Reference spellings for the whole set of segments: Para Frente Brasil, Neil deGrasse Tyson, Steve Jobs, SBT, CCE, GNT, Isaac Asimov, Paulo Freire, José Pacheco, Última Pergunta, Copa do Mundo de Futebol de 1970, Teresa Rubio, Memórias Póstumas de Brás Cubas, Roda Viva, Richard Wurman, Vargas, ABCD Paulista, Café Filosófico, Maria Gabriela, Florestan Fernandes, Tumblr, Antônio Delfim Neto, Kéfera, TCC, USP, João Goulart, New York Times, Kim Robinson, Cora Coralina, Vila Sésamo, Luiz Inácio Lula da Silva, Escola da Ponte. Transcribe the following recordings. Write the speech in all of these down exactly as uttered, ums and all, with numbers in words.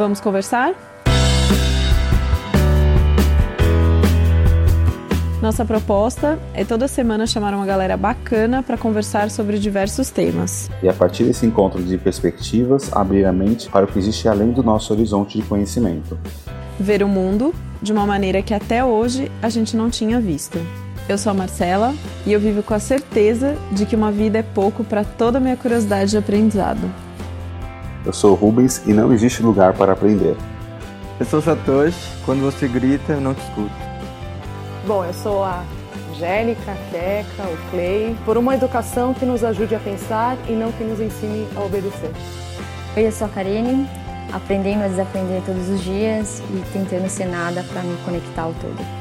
Vamos conversar? Nossa proposta é toda semana chamar uma galera bacana para conversar sobre diversos temas. E a partir desse encontro de perspectivas, abrir a mente para o que existe além do nosso horizonte de conhecimento. Ver o mundo de uma maneira que até hoje a gente não tinha visto. Eu sou a Marcela e eu vivo com a certeza de que uma vida é pouco para toda a minha curiosidade de aprendizado. Eu sou o Rubens e não existe lugar para aprender. Eu sou o Satoshi, quando você grita, eu não te escuto. Bom, eu sou a Angélica, a Queca, o Clay, por uma educação que nos ajude a pensar e não que nos ensine a obedecer. Oi, eu sou a Karine, aprendendo a desaprender todos os dias e tentando ser nada para me conectar ao todo.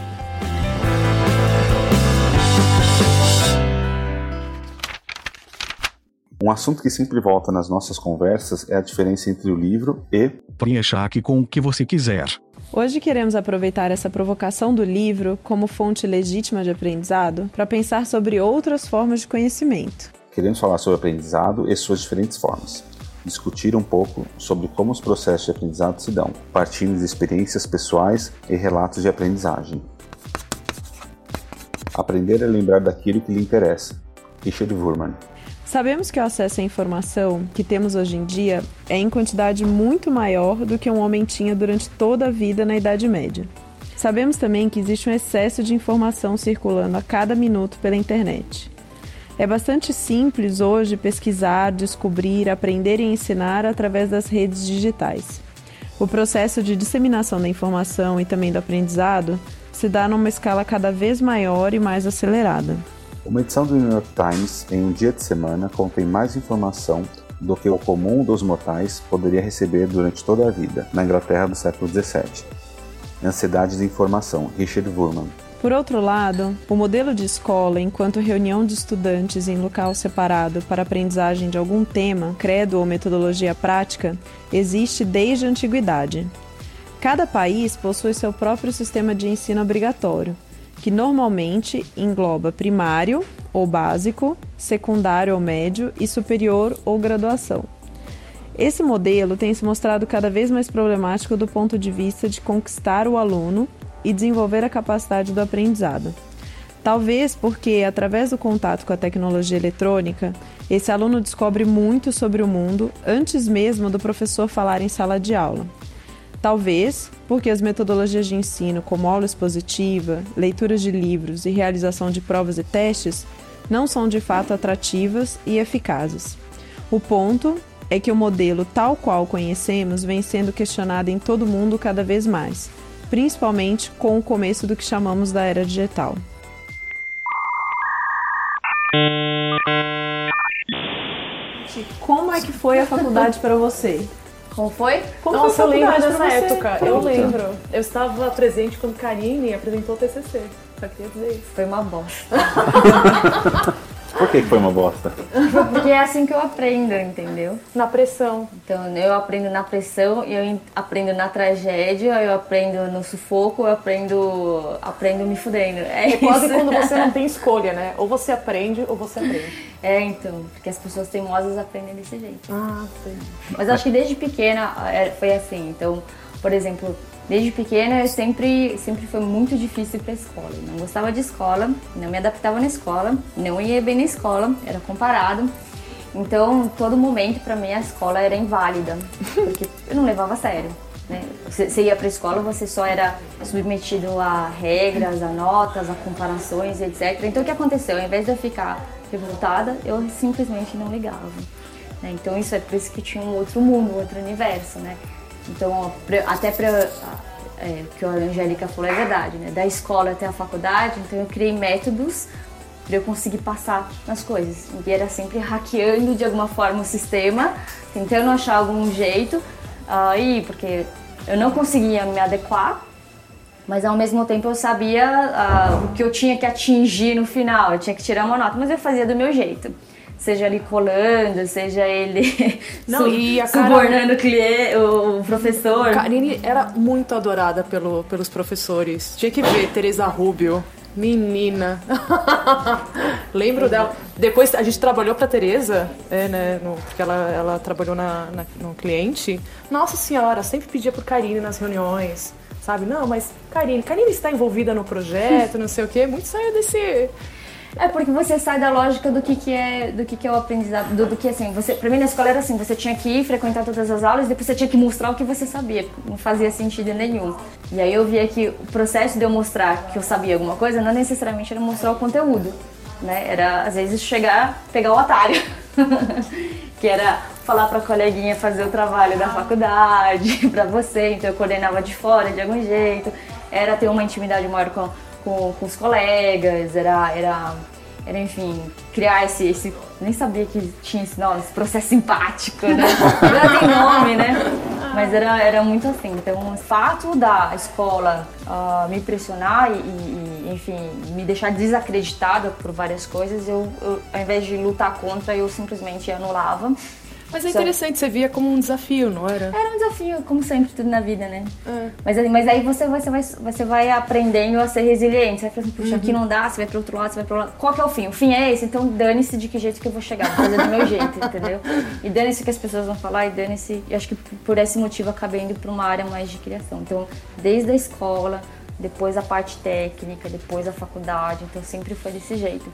Um assunto que sempre volta nas nossas conversas é a diferença entre o livro e... preencha com o que você quiser. Hoje queremos aproveitar essa provocação do livro como fonte legítima de aprendizado para pensar sobre outras formas de conhecimento. Queremos falar sobre aprendizado e suas diferentes formas. Discutir um pouco sobre como os processos de aprendizado se dão, partindo de experiências pessoais e relatos de aprendizagem. Aprender é lembrar daquilo que lhe interessa. Richard Wurman. Sabemos que o acesso à informação que temos hoje em dia é em quantidade muito maior do que um homem tinha durante toda a vida na Idade Média. Sabemos também que existe um excesso de informação circulando a cada minuto pela internet. É bastante simples hoje pesquisar, descobrir, aprender e ensinar através das redes digitais. O processo de disseminação da informação e também do aprendizado se dá numa escala cada vez maior e mais acelerada. Uma edição do New York Times, em um dia de semana, contém mais informação do que o comum dos mortais poderia receber durante toda a vida, na Inglaterra do século dezessete. Ansiedade de informação, Richard Wurman. Por outro lado, o modelo de escola, enquanto reunião de estudantes em local separado para aprendizagem de algum tema, credo ou metodologia prática, existe desde a antiguidade. Cada país possui seu próprio sistema de ensino obrigatório, que normalmente engloba primário ou básico, secundário ou médio e superior ou graduação. Esse modelo tem se mostrado cada vez mais problemático do ponto de vista de conquistar o aluno e desenvolver a capacidade do aprendizado. Talvez porque, através do contato com a tecnologia eletrônica, esse aluno descobre muito sobre o mundo antes mesmo do professor falar em sala de aula. Talvez porque as metodologias de ensino, como aula expositiva, leituras de livros e realização de provas e testes, não são de fato atrativas e eficazes. O ponto é que o modelo tal qual conhecemos vem sendo questionado em todo o mundo cada vez mais, principalmente com o começo do que chamamos da era digital. Como é que foi a faculdade para você? Como foi? Como Nossa, foi eu lembro dessa época. Puta. Eu lembro. Eu estava presente quando Karine apresentou o T C C. Só queria dizer isso. Foi uma bosta. Por que foi uma bosta? Porque é assim que eu aprendo, entendeu? Na pressão. Então, eu aprendo na pressão, eu aprendo na tragédia, eu aprendo no sufoco, eu aprendo, aprendo me fudendo. É, é isso. Quase quando você não tem escolha, né? Ou você aprende, ou você aprende. É, então, porque as pessoas teimosas aprendem desse jeito. Ah, sim. Mas acho que desde pequena foi assim. Então, por exemplo, desde pequena eu sempre, sempre foi muito difícil ir pra escola. Eu não gostava de escola, não me adaptava na escola, não ia bem na escola, era comparado. Então, todo momento pra mim a escola era inválida, porque eu não levava a sério, né? Você ia pra escola, você só era submetido a regras, a notas, a comparações, etcétera. Então, o que aconteceu? Ao invés de eu ficar revoltada, eu simplesmente não ligava, né? Então isso é por isso que tinha um outro mundo, um outro universo, né? Então até para é, que a Angélica falou é verdade, né? Da escola até a faculdade, então eu criei métodos para eu conseguir passar nas coisas e era sempre hackeando de alguma forma o sistema, tentando achar algum jeito aí, porque eu não conseguia me adequar. Mas ao mesmo tempo eu sabia uh, o que eu tinha que atingir no final, eu tinha que tirar uma nota, mas eu fazia do meu jeito. Seja ele colando, seja ele não, su- e a subornando Karine, o, cliente, o professor. Karine era muito adorada pelo, pelos professores. Tinha que ver Teresa Rubio, Menina. Lembro uhum. dela. Depois a gente trabalhou pra Tereza, é, né? No, porque ela, ela trabalhou na, na, no cliente. Nossa senhora, sempre pedia por Karine nas reuniões, sabe? Não, mas Karine, Karine está envolvida no projeto, não sei o quê. Muito saiu desse... É porque você sai da lógica do que, que é do que, que é o aprendizado, do, do que assim, você, pra mim na escola era assim, você tinha que ir frequentar todas as aulas e depois você tinha que mostrar o que você sabia, não fazia sentido nenhum. E aí eu via que o processo de eu mostrar que eu sabia alguma coisa não necessariamente era mostrar o conteúdo, né? Era às vezes chegar, pegar o otário, que era falar pra coleguinha fazer o trabalho da faculdade, pra você, então eu coordenava de fora de algum jeito, era ter uma intimidade maior com Com, com os colegas, era, era, era enfim, criar esse, esse... Nem sabia que tinha esse nome, esse processo simpático, né? Agora tem nome, né? Mas era, era muito assim. Então, o fato da escola uh, me pressionar e, e, enfim, me deixar desacreditada por várias coisas, eu, eu, ao invés de lutar contra, eu simplesmente anulava. Mas é interessante, você via como um desafio, não era? Era um desafio, como sempre, tudo na vida, né? É. Mas, mas aí você, você, vai, você vai aprendendo a ser resiliente. Você vai falando, puxa, uhum. aqui não dá, você vai pro outro lado, você vai pro lado. Qual que é o fim? O fim é esse, então dane-se de que jeito que eu vou chegar. Vou fazer do meu jeito, entendeu? E dane-se o que as pessoas vão falar e dane-se... Eu acho que por esse motivo eu acabei indo pra uma área mais de criação. Então, desde a escola, depois a parte técnica, depois a faculdade. Então, sempre foi desse jeito.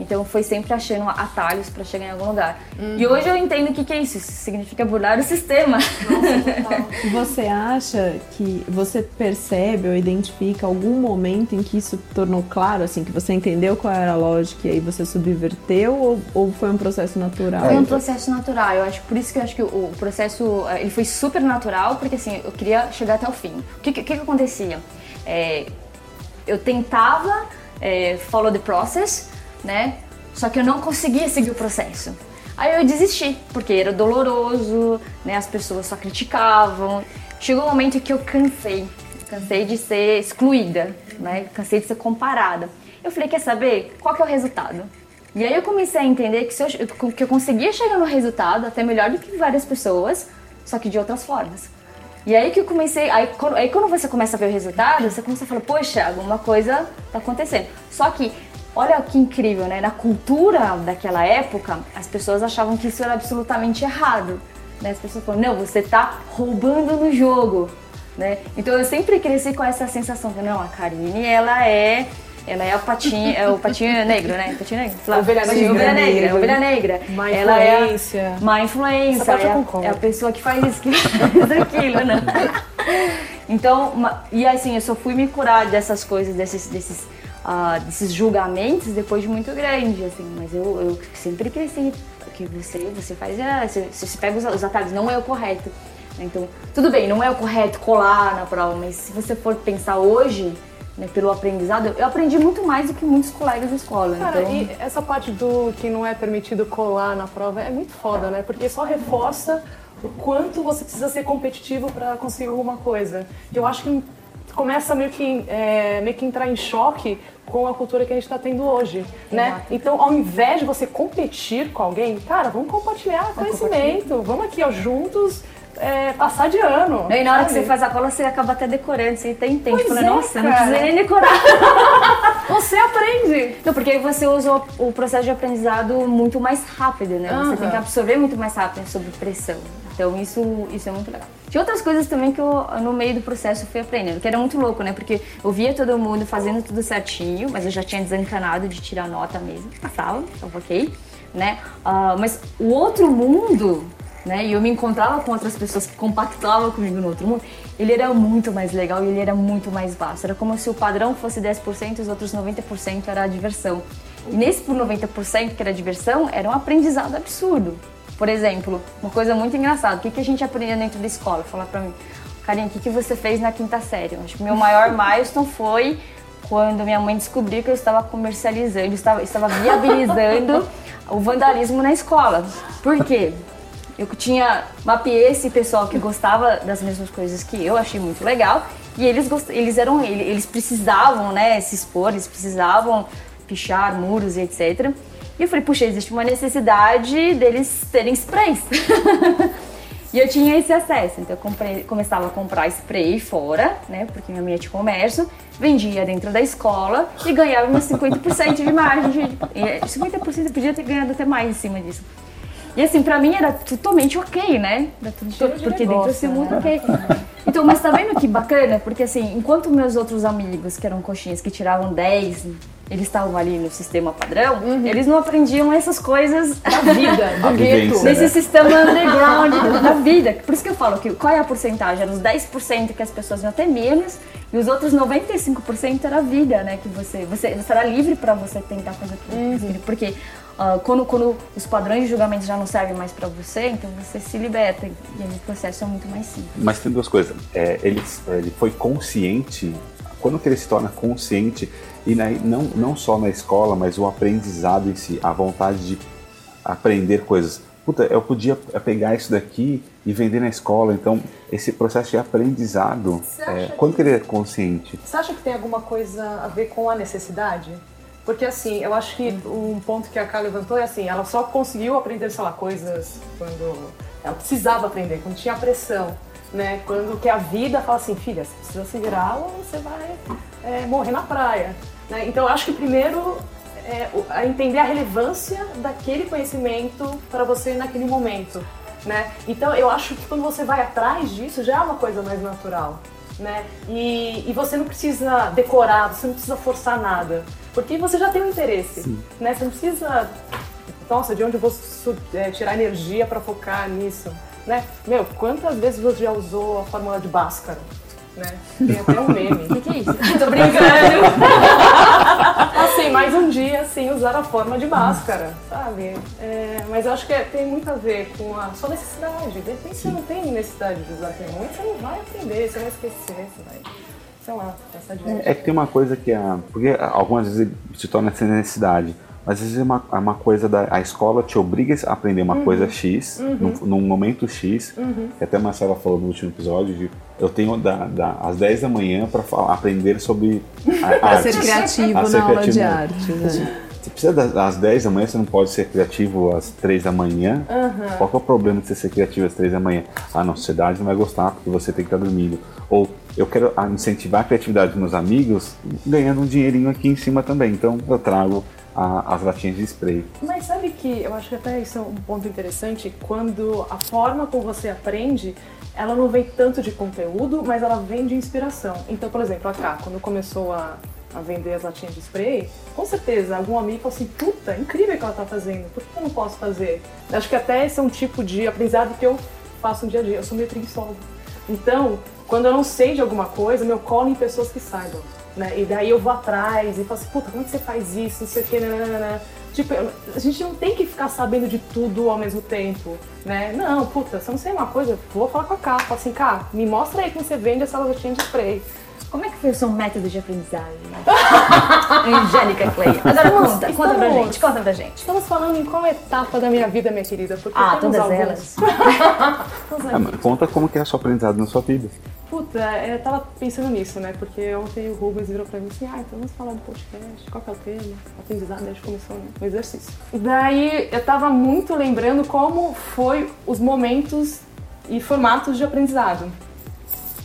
Então foi sempre achando atalhos pra chegar em algum lugar. Uhum. E hoje eu entendo o que, que é isso. Isso significa burlar o sistema. Nossa, você acha que você percebe ou identifica algum momento em que isso tornou claro, assim, que você entendeu qual era a lógica e aí você subverteu ou, ou foi um processo natural? Foi um processo natural. Eu acho por isso que eu acho que o processo ele foi super natural, porque assim eu queria chegar até o fim. O que que, que acontecia? É, eu tentava é, follow the process, né? Só que eu não conseguia seguir o processo. Aí eu desisti, porque era doloroso, né? As pessoas só criticavam. Chegou um momento que eu cansei, cansei de ser excluída, né? Cansei de ser comparada. Eu falei, quer saber qual que é o resultado? E aí eu comecei a entender que, se eu, que eu conseguia chegar no resultado até melhor do que várias pessoas, só que de outras formas. E aí que eu comecei, aí quando, aí quando você começa a ver o resultado, você começa a falar, poxa, alguma coisa tá acontecendo. Só que olha que incrível, né? Na cultura daquela época, as pessoas achavam que isso era absolutamente errado, né? As pessoas falavam, não, você tá roubando no jogo, né? Então eu sempre cresci com essa sensação de, não, a Karine, ela é... Ela é o patinho, é o patinho negro, né? Patinho negro? Ovelha negra. Ovelha negra. Ovelha negra. Má influência. Ela é má influência. É, é a pessoa que faz isso, que faz aquilo, né? Então, e assim, eu só fui me curar dessas coisas, desses... desses Uh, desses julgamentos depois de muito grande, assim, mas eu, eu sempre cresci, porque você, você faz, ah, você, você pega os, os atalhos, não é o correto, né? Então, tudo bem, não é o correto colar na prova, mas se você for pensar hoje, né, pelo aprendizado, eu aprendi muito mais do que muitos colegas da escola. Cara, então... e essa parte do que não é permitido colar na prova é muito foda, né, porque só reforça o quanto você precisa ser competitivo pra conseguir alguma coisa, eu acho que começa meio que, é, meio que entrar em choque com a cultura que a gente está tendo hoje, né? Exato. Então, ao invés de você competir com alguém, cara, vamos compartilhar vamos conhecimento, compartilhar. vamos aqui, ó, juntos, é, passar de ano. E na hora que você faz a cola, você acaba até decorando, você até entende. Fala, é, nossa, cara, não precisa nem decorar. Você aprende. Não, porque aí você usa o, o processo de aprendizado muito mais rápido, né? Uhum. Você tem que absorver muito mais rápido sob pressão. Então isso, isso é muito legal. Tinha outras coisas também que eu, no meio do processo, fui aprendendo, que era muito louco, né? Porque eu via todo mundo fazendo tudo certinho, mas eu já tinha desencanado de tirar nota mesmo, passava, então ok, né? Uh, mas o outro mundo, né? E eu me encontrava com outras pessoas que compactavam comigo no outro mundo, ele era muito mais legal e ele era muito mais vasto. Era como se o padrão fosse dez por cento e os outros noventa por cento era a diversão. E nesse noventa por cento que era a diversão, era um aprendizado absurdo. Por exemplo, uma coisa muito engraçada, o que, que a gente aprendeu dentro da escola? Falar pra mim, Karine, o que, que você fez na quinta série? Acho que meu maior milestone foi quando minha mãe descobriu que eu estava comercializando, eu estava, estava viabilizando o vandalismo na escola. Por quê? Eu tinha, mapeei esse pessoal que gostava das mesmas coisas que eu, achei muito legal, e eles, gost... eles, eram... eles precisavam, né, se expor, eles precisavam pichar muros e etcétera. E eu falei, puxa, existe uma necessidade deles terem sprays. E eu tinha esse acesso, então eu comprei, começava a comprar spray fora, né, porque minha mãe é de comércio, vendia dentro da escola e ganhava meus cinquenta por cento de margem. cinquenta por cento eu podia ter ganhado até mais em cima disso. E assim, pra mim era totalmente ok, né? Era tudo, tudo de porque negócio, dentro assim, né? Muito ok. Então, mas tá vendo que bacana? Porque assim, enquanto meus outros amigos, que eram coxinhas, que tiravam dez, eles estavam ali no sistema padrão, uhum. eles não aprendiam essas coisas da vida, do gueto. Nesse né? sistema underground da vida. Por isso que eu falo que qual é a porcentagem? Era os dez por cento que as pessoas iam até menos, e os outros noventa e cinco por cento era a vida, né? Que você, você, você era livre pra você tentar fazer aquilo. Uhum. Porque Uh, quando, quando os padrões de julgamento já não servem mais pra você, então você se liberta e o processo é muito mais simples. Mas tem duas coisas. É, ele, ele foi consciente, quando que ele se torna consciente, e na, não, não só na escola, mas o aprendizado em si, a vontade de aprender coisas. Puta, eu podia pegar isso daqui e vender na escola, então esse processo de aprendizado, é, que, quando que ele é consciente? Você acha que tem alguma coisa a ver com a necessidade? Porque assim, eu acho que um ponto que a Ká levantou é assim, ela só conseguiu aprender, sei lá, coisas quando ela precisava aprender, quando tinha pressão, né? Quando que a vida fala assim, filha, você precisa se virar ou você vai é, morrer na praia, né? Então eu acho que primeiro é entender a relevância daquele conhecimento para você naquele momento, né? Então eu acho que quando você vai atrás disso já é uma coisa mais natural, né? E, e você não precisa decorar, você não precisa forçar nada. Porque você já tem um interesse, Sim. né? Você não precisa, nossa, de onde eu vou é, tirar energia para focar nisso, né? Meu, quantas vezes você já usou a fórmula de Bhaskara, né? Tem até um meme. O que, que é isso? Tô brincando! Assim, mais um dia, assim, usar a fórmula de Bhaskara, sabe? É, mas eu acho que é, tem muito a ver com a sua necessidade. De repente você não tem necessidade de usar aquele momento, você não vai aprender, você vai esquecer, você vai... Sei lá, essa é que tem uma coisa que a, porque algumas vezes ele se torna essa necessidade, mas às vezes é uma, uma coisa da a escola te obriga a aprender uma uhum. coisa X, uhum. num, num momento X, uhum. que até a Marcela falou no último episódio, de, eu tenho da, da, às dez da manhã para aprender sobre a, arte. Ser criativo a ser na criativo. Aula de arte. Né? Você precisa das, às dez da manhã, você não pode ser criativo às três da manhã. Uhum. Qual que é o problema de você ser criativo às três da manhã? Ah, não, a sociedade não vai gostar porque você tem que estar dormindo. Ou eu quero incentivar a criatividade dos meus amigos ganhando um dinheirinho aqui em cima também. Então eu trago a, as latinhas de spray. Mas sabe que eu acho que até isso é um ponto interessante, quando a forma como você aprende, ela não vem tanto de conteúdo, mas ela vem de inspiração. Então, por exemplo, a Ká, quando começou a... a vender as latinhas de spray, com certeza algum amigo falou assim, puta, é incrível o que ela tá fazendo, por que eu não posso fazer? Eu acho que até esse é um tipo de aprendizado que eu faço no dia a dia, eu sou meio preguiçosa. Então, quando eu não sei de alguma coisa, eu colo em pessoas que saibam, né? E daí eu vou atrás e falo assim, puta, como é que você faz isso, não sei o que, nananana. Tipo, a gente não tem que ficar sabendo de tudo ao mesmo tempo, né? Não, puta, se eu não sei uma coisa, vou falar com a Ká, falo assim, Ká, me mostra aí como você vende essa latinha de spray. Como é que foi o seu método de aprendizagem? Angélica Clay. Agora conta, estamos, conta pra gente, conta pra gente. Estamos falando em qual etapa da minha vida, minha querida? Porque ah, todas alguns. Elas. É, conta como que é o seu aprendizado na sua vida. Puta, eu tava pensando nisso, né? Porque ontem o Rubens virou pra mim assim, ah, então vamos falar do podcast, qual que é o tema? Aprendizado, a gente começou, né? O exercício. Daí eu tava muito lembrando como foi os momentos e formatos de aprendizado.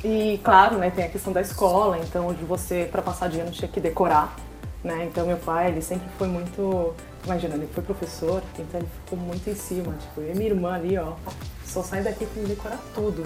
E claro, né, tem a questão da escola, então onde você, para passar de ano, tinha que decorar, né? Então meu pai, ele sempre foi muito, imagina, ele foi professor, então ele ficou muito em cima, tipo, eu e minha irmã ali, ó, só sai daqui pra me decorar tudo.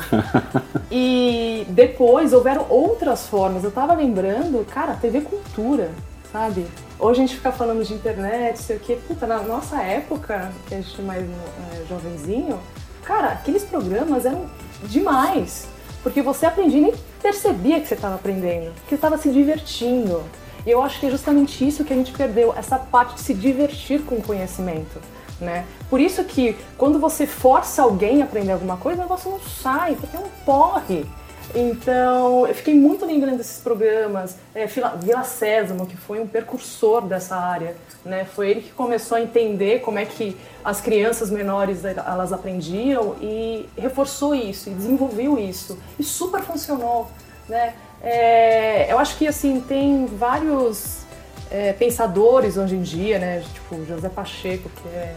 E depois houveram outras formas, eu tava lembrando, cara, T V Cultura, sabe? Hoje a gente fica falando de internet, sei o quê, puta, na nossa época, que a gente mais é, jovenzinho, cara, aqueles programas eram demais. Porque você aprendia e nem percebia que você estava aprendendo, que você estava se divertindo. E eu acho que é justamente isso que a gente perdeu, essa parte de se divertir com o conhecimento, né? Por isso que quando você força alguém a aprender alguma coisa, o negócio não sai, porque é um porre. Então, eu fiquei muito lembrando desses programas, é, Vila Sésamo, que foi um precursor dessa área, né? Foi ele que começou a entender como é que as crianças menores, elas aprendiam e reforçou isso, e desenvolveu isso, e super funcionou, né? É, eu acho que, assim, tem vários é, pensadores hoje em dia, né? Tipo, José Pacheco, que é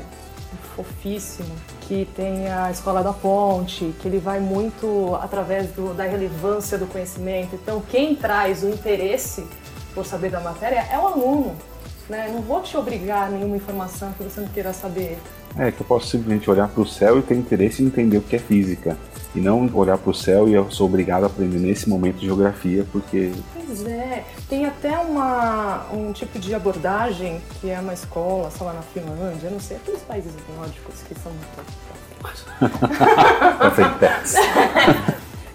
fofíssimo, que tem a Escola da Ponte, que ele vai muito através do, da relevância do conhecimento. Então, quem traz o interesse por saber da matéria é o aluno, né? Não vou te obrigar a nenhuma informação que você não queira saber. É, que eu posso simplesmente olhar para o céu e ter interesse em entender o que é física. E não olhar para o céu e eu sou obrigado a aprender nesse momento de geografia, porque... Pois é, tem até uma, um tipo de abordagem que é uma escola, sei lá, na Finlândia, eu não sei, aqueles países nórdicos que são muito...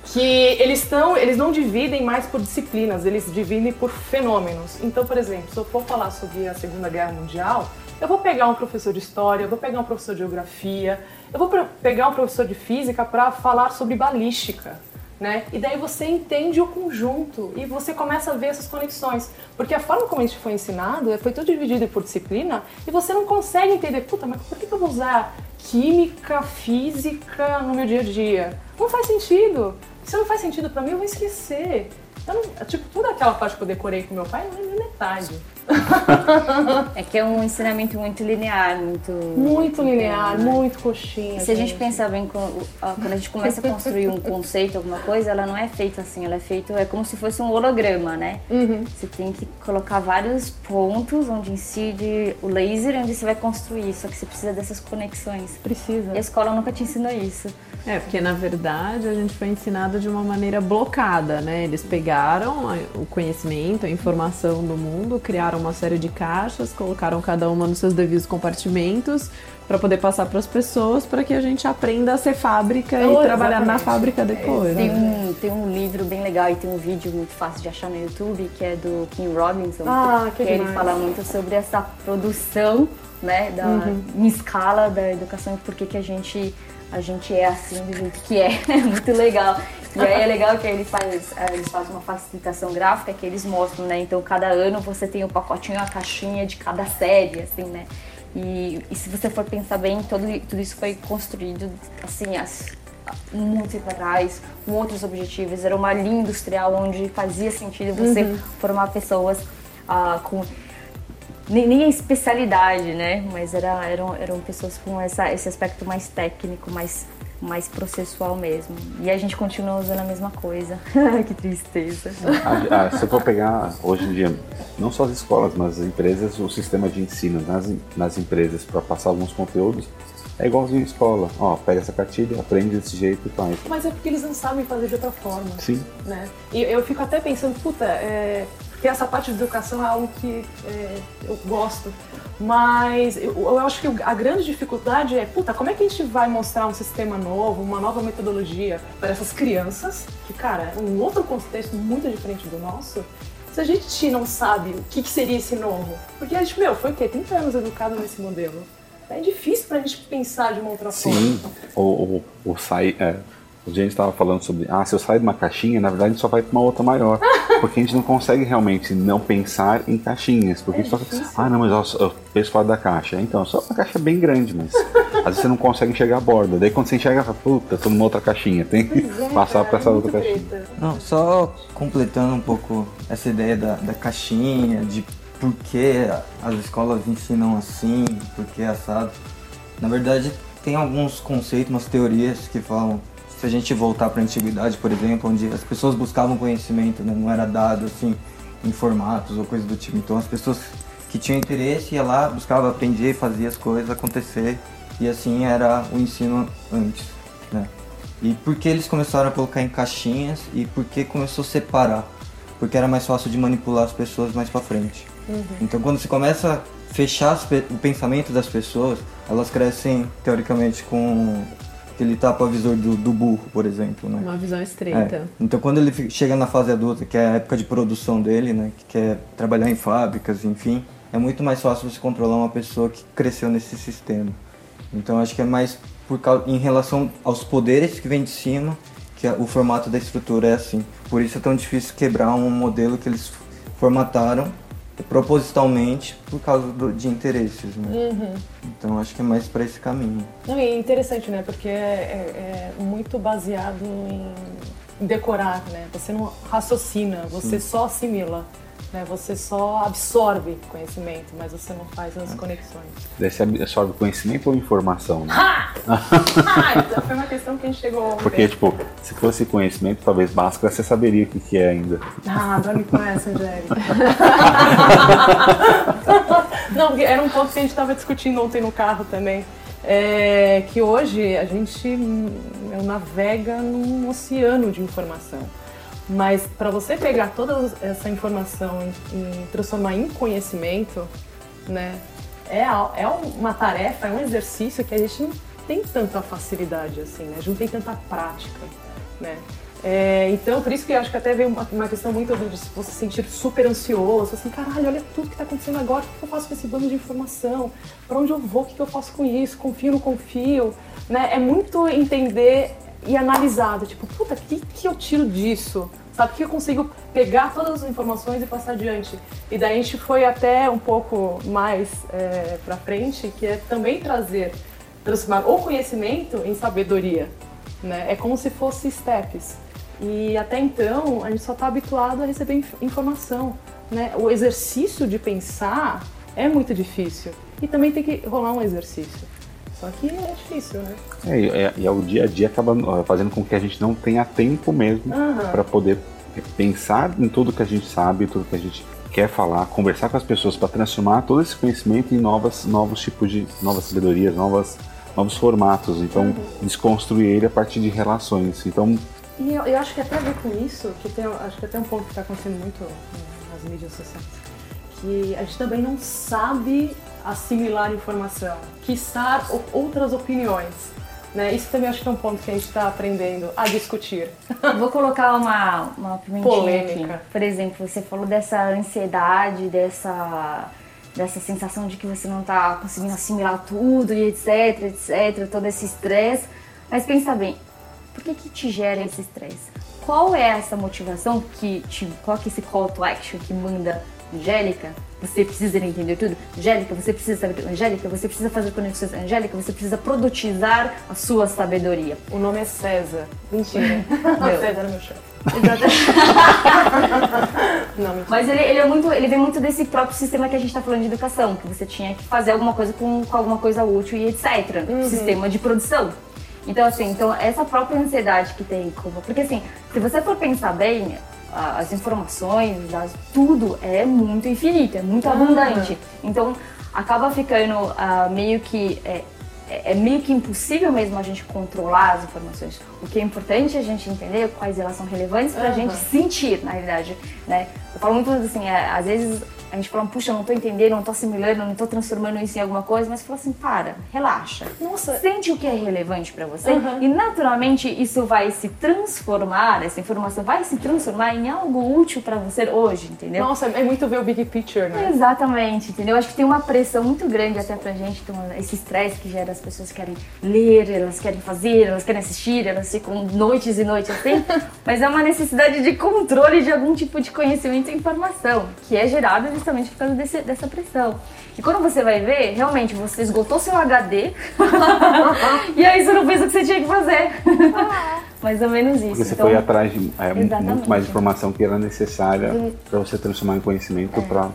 que eles, tão, eles não dividem mais por disciplinas, eles dividem por fenômenos. Então, por exemplo, se eu for falar sobre a Segunda Guerra Mundial, eu vou pegar um professor de História, eu vou pegar um professor de Geografia, eu vou pegar um professor de Física para falar sobre balística, né? E daí você entende o conjunto e você começa a ver essas conexões. Porque a forma como isso foi ensinado foi tudo dividido por disciplina e você não consegue entender, puta, mas por que eu vou usar Química, Física no meu dia a dia? Não faz sentido. Se não faz sentido para mim, eu vou esquecer. Eu não, tipo, toda aquela parte que eu decorei com meu pai não é nem metade. É que é um ensinamento muito linear, muito... Muito linear, né? Muito coxinha. E se gente. a gente pensar bem, quando a gente começa a construir um conceito, alguma coisa, ela não é feita assim, ela é feita, é como se fosse um holograma, né? Uhum. Você tem que colocar vários pontos onde incide o laser, onde você vai construir, só que você precisa dessas conexões. Precisa. E a escola nunca te ensinou isso. É, porque na verdade a gente foi ensinado de uma maneira blocada, né? Eles pegaram o conhecimento, a informação do mundo, criaram uma série de caixas, colocaram cada uma nos seus devidos compartimentos para poder passar para as pessoas, para que a gente aprenda a ser fábrica oh, e trabalhar exatamente. na fábrica depois. É, tem, né? um, tem um livro bem legal e tem um vídeo muito fácil de achar no YouTube, que é do Kim Robinson, ah, que, que ele fala muito sobre essa produção, né, da, uhum. em escala da educação e por que a gente, a gente é assim do jeito que é. É muito legal. E aí é legal que ele faz, eles fazem uma facilitação gráfica que eles mostram, né? Então cada ano você tem um pacotinho, a caixinha de cada série, assim, né? E, e se você for pensar bem, todo, tudo isso foi construído, assim, as, muito atrás, com outros objetivos. Era uma linha industrial onde fazia sentido você uhum. formar pessoas ah, com... Nem, nem a especialidade, né? Mas era, eram, eram pessoas com essa, esse aspecto mais técnico, mais... mais processual mesmo. E a gente continua usando a mesma coisa. Que tristeza. Ah, se eu for pegar hoje em dia, não só as escolas, mas as empresas, o sistema de ensino nas, nas empresas para passar alguns conteúdos é igualzinho à escola. Ó, pega essa cartilha, aprende desse jeito e faz. Mas é porque eles não sabem fazer de outra forma. Sim. Né? E eu fico até pensando, puta, é... porque essa parte de educação é algo que é, eu gosto, mas eu, eu acho que a grande dificuldade é, puta, como é que a gente vai mostrar um sistema novo, uma nova metodologia para essas crianças, que, cara, é um outro contexto muito diferente do nosso, se a gente não sabe o que, que seria esse novo. Porque a gente, meu, foi o quê? trinta anos educado nesse modelo. É difícil pra gente pensar de uma outra forma. Sim, ou, ou, ou sair... É. A gente estava falando sobre, ah, se eu sair de uma caixinha, na verdade a gente só vai para uma outra maior. Porque a gente não consegue realmente não pensar em caixinhas. Porque é a gente só pensa, ah, não, mas eu, eu penso fora da caixa. Então, só uma caixa bem grande, mas às vezes você não consegue enxergar a borda. Daí quando você enxerga, fala, puta, tô numa outra caixinha, tem que é, passar para essa é outra caixinha. Preta. Não, só completando um pouco essa ideia da, da caixinha, de por que as escolas ensinam assim, por que assado. Na verdade, tem alguns conceitos, umas teorias que falam. Se a gente voltar para a antiguidade, por exemplo, onde as pessoas buscavam conhecimento, né? Não era dado assim em formatos ou coisa do tipo. Então as pessoas que tinham interesse iam lá, buscavam aprender, fazia as coisas acontecer e assim era o ensino antes, né? E por que eles começaram a colocar em caixinhas e por que começou a separar? Porque era mais fácil de manipular as pessoas mais para frente. Uhum. Então quando você começa a fechar o pensamento das pessoas, elas crescem teoricamente com... Ele tapa o visor do, do burro, por exemplo, né? Uma visão estreita. É. Então, quando ele chega na fase adulta, que é a época de produção dele, né? Que quer trabalhar em fábricas, enfim, é muito mais fácil você controlar uma pessoa que cresceu nesse sistema. Então, acho que é mais por causa, em relação aos poderes que vem de cima, que é, o formato da estrutura é assim. Por isso é tão difícil quebrar um modelo que eles formataram propositalmente por causa do, de interesses, né? Uhum. Então acho que é mais para esse caminho. Não, e é interessante, né? Porque é, é muito baseado em decorar, né? Você não raciocina, você Sim. só assimila. né? Você só absorve conhecimento, mas você não faz as conexões. Daí você absorve conhecimento ou informação, né? Ha! Ha! Essa foi uma questão que a gente chegou ontem. Porque, tipo, se fosse conhecimento, talvez básico, você saberia o que, que é ainda. Ah, agora me conhece, Angélica. Não, era um ponto que a gente estava discutindo ontem no carro também. É que hoje a gente navega num oceano de informação. Mas para você pegar toda essa informação e transformar em conhecimento, né, é, é uma tarefa, é um exercício que a gente não tem tanta facilidade, assim, né? A gente não tem tanta prática, né? É, então, por isso que eu acho que até veio uma, uma questão muito de você se sentir super ansioso, assim, caralho, olha tudo que está acontecendo agora, o que eu faço com esse bando de informação? Para onde eu vou? O que eu faço com isso? Confio, não confio? Né? É muito entender e analisar, tipo, puta, o que, que eu tiro disso? Sabe, o que eu consigo pegar todas as informações e passar adiante? E daí a gente foi até um pouco mais é, para frente, que é também trazer, transformar o conhecimento em sabedoria, né? É como se fosse steps. E até então a gente só está habituado a receber informação, né? O exercício de pensar é muito difícil e também tem que rolar um exercício. Só que é difícil, né? É, é, e o dia a dia acaba fazendo com que a gente não tenha tempo mesmo uhum. para poder pensar em tudo que a gente sabe, tudo que a gente quer falar, conversar com as pessoas para transformar todo esse conhecimento em novas, novos tipos de novas sabedorias, novas, novos formatos. Então, uhum. desconstruir ele a partir de relações. Então, E eu, eu acho que até a ver com isso, que tem, acho que até um ponto que está acontecendo muito nas mídias sociais, que a gente também não sabe assimilar informação, quiçar outras opiniões, né? Isso também acho que é um ponto que a gente está aprendendo a discutir. Vou colocar uma, uma pimentinha polêmica aqui. Por exemplo, você falou dessa ansiedade, dessa, dessa sensação de que você não está conseguindo assimilar tudo e etc, etc, todo esse estresse, mas pensa bem, por que que te gera esse estresse? Qual é essa motivação que te coloca esse call to action que manda Angélica? Você precisa entender tudo? Angélica, você precisa saber tudo? Angélica, você precisa fazer conexões? Angélica, você precisa produtizar a sua sabedoria? O nome é César. Mentira. Meu. César é meu chefe. Exatamente. Mas ele, ele, é muito, ele vem muito desse próprio sistema que a gente está falando de educação, que você tinha que fazer alguma coisa com, com alguma coisa útil e etcétera. Uhum. Sistema de produção. Então, assim, então essa própria ansiedade que tem, porque assim, se você for pensar bem, as informações, as, tudo é muito infinito, é muito ah. abundante. Então, acaba ficando uh, meio que, é, é meio que impossível mesmo a gente controlar as informações. O que é importante é a gente entender quais elas são relevantes pra uhum. gente sentir, na realidade, né? Eu falo muito assim, é, às vezes a gente fala, puxa, não tô entendendo, não tô assimilando, não tô transformando isso em alguma coisa, mas fala assim, para, relaxa. Nossa. Sente o que é relevante pra você uhum. e naturalmente isso vai se transformar, essa informação vai se transformar em algo útil pra você hoje, entendeu? Nossa, é muito ver o big picture, né? Exatamente, entendeu? Acho que tem uma pressão muito grande até pra gente, então, esse estresse que gera, as pessoas querem ler, elas querem fazer, elas querem assistir, elas ficam noites e noites assim, mas é uma necessidade de controle de algum tipo de conhecimento e informação, que é gerado justamente por causa desse, dessa pressão. E quando você vai ver, realmente, você esgotou seu H D e aí você não fez o que você tinha que fazer. Mais ou menos isso. Porque você então, foi atrás de é, muito mais informação que era necessária do... para você transformar em conhecimento é. Para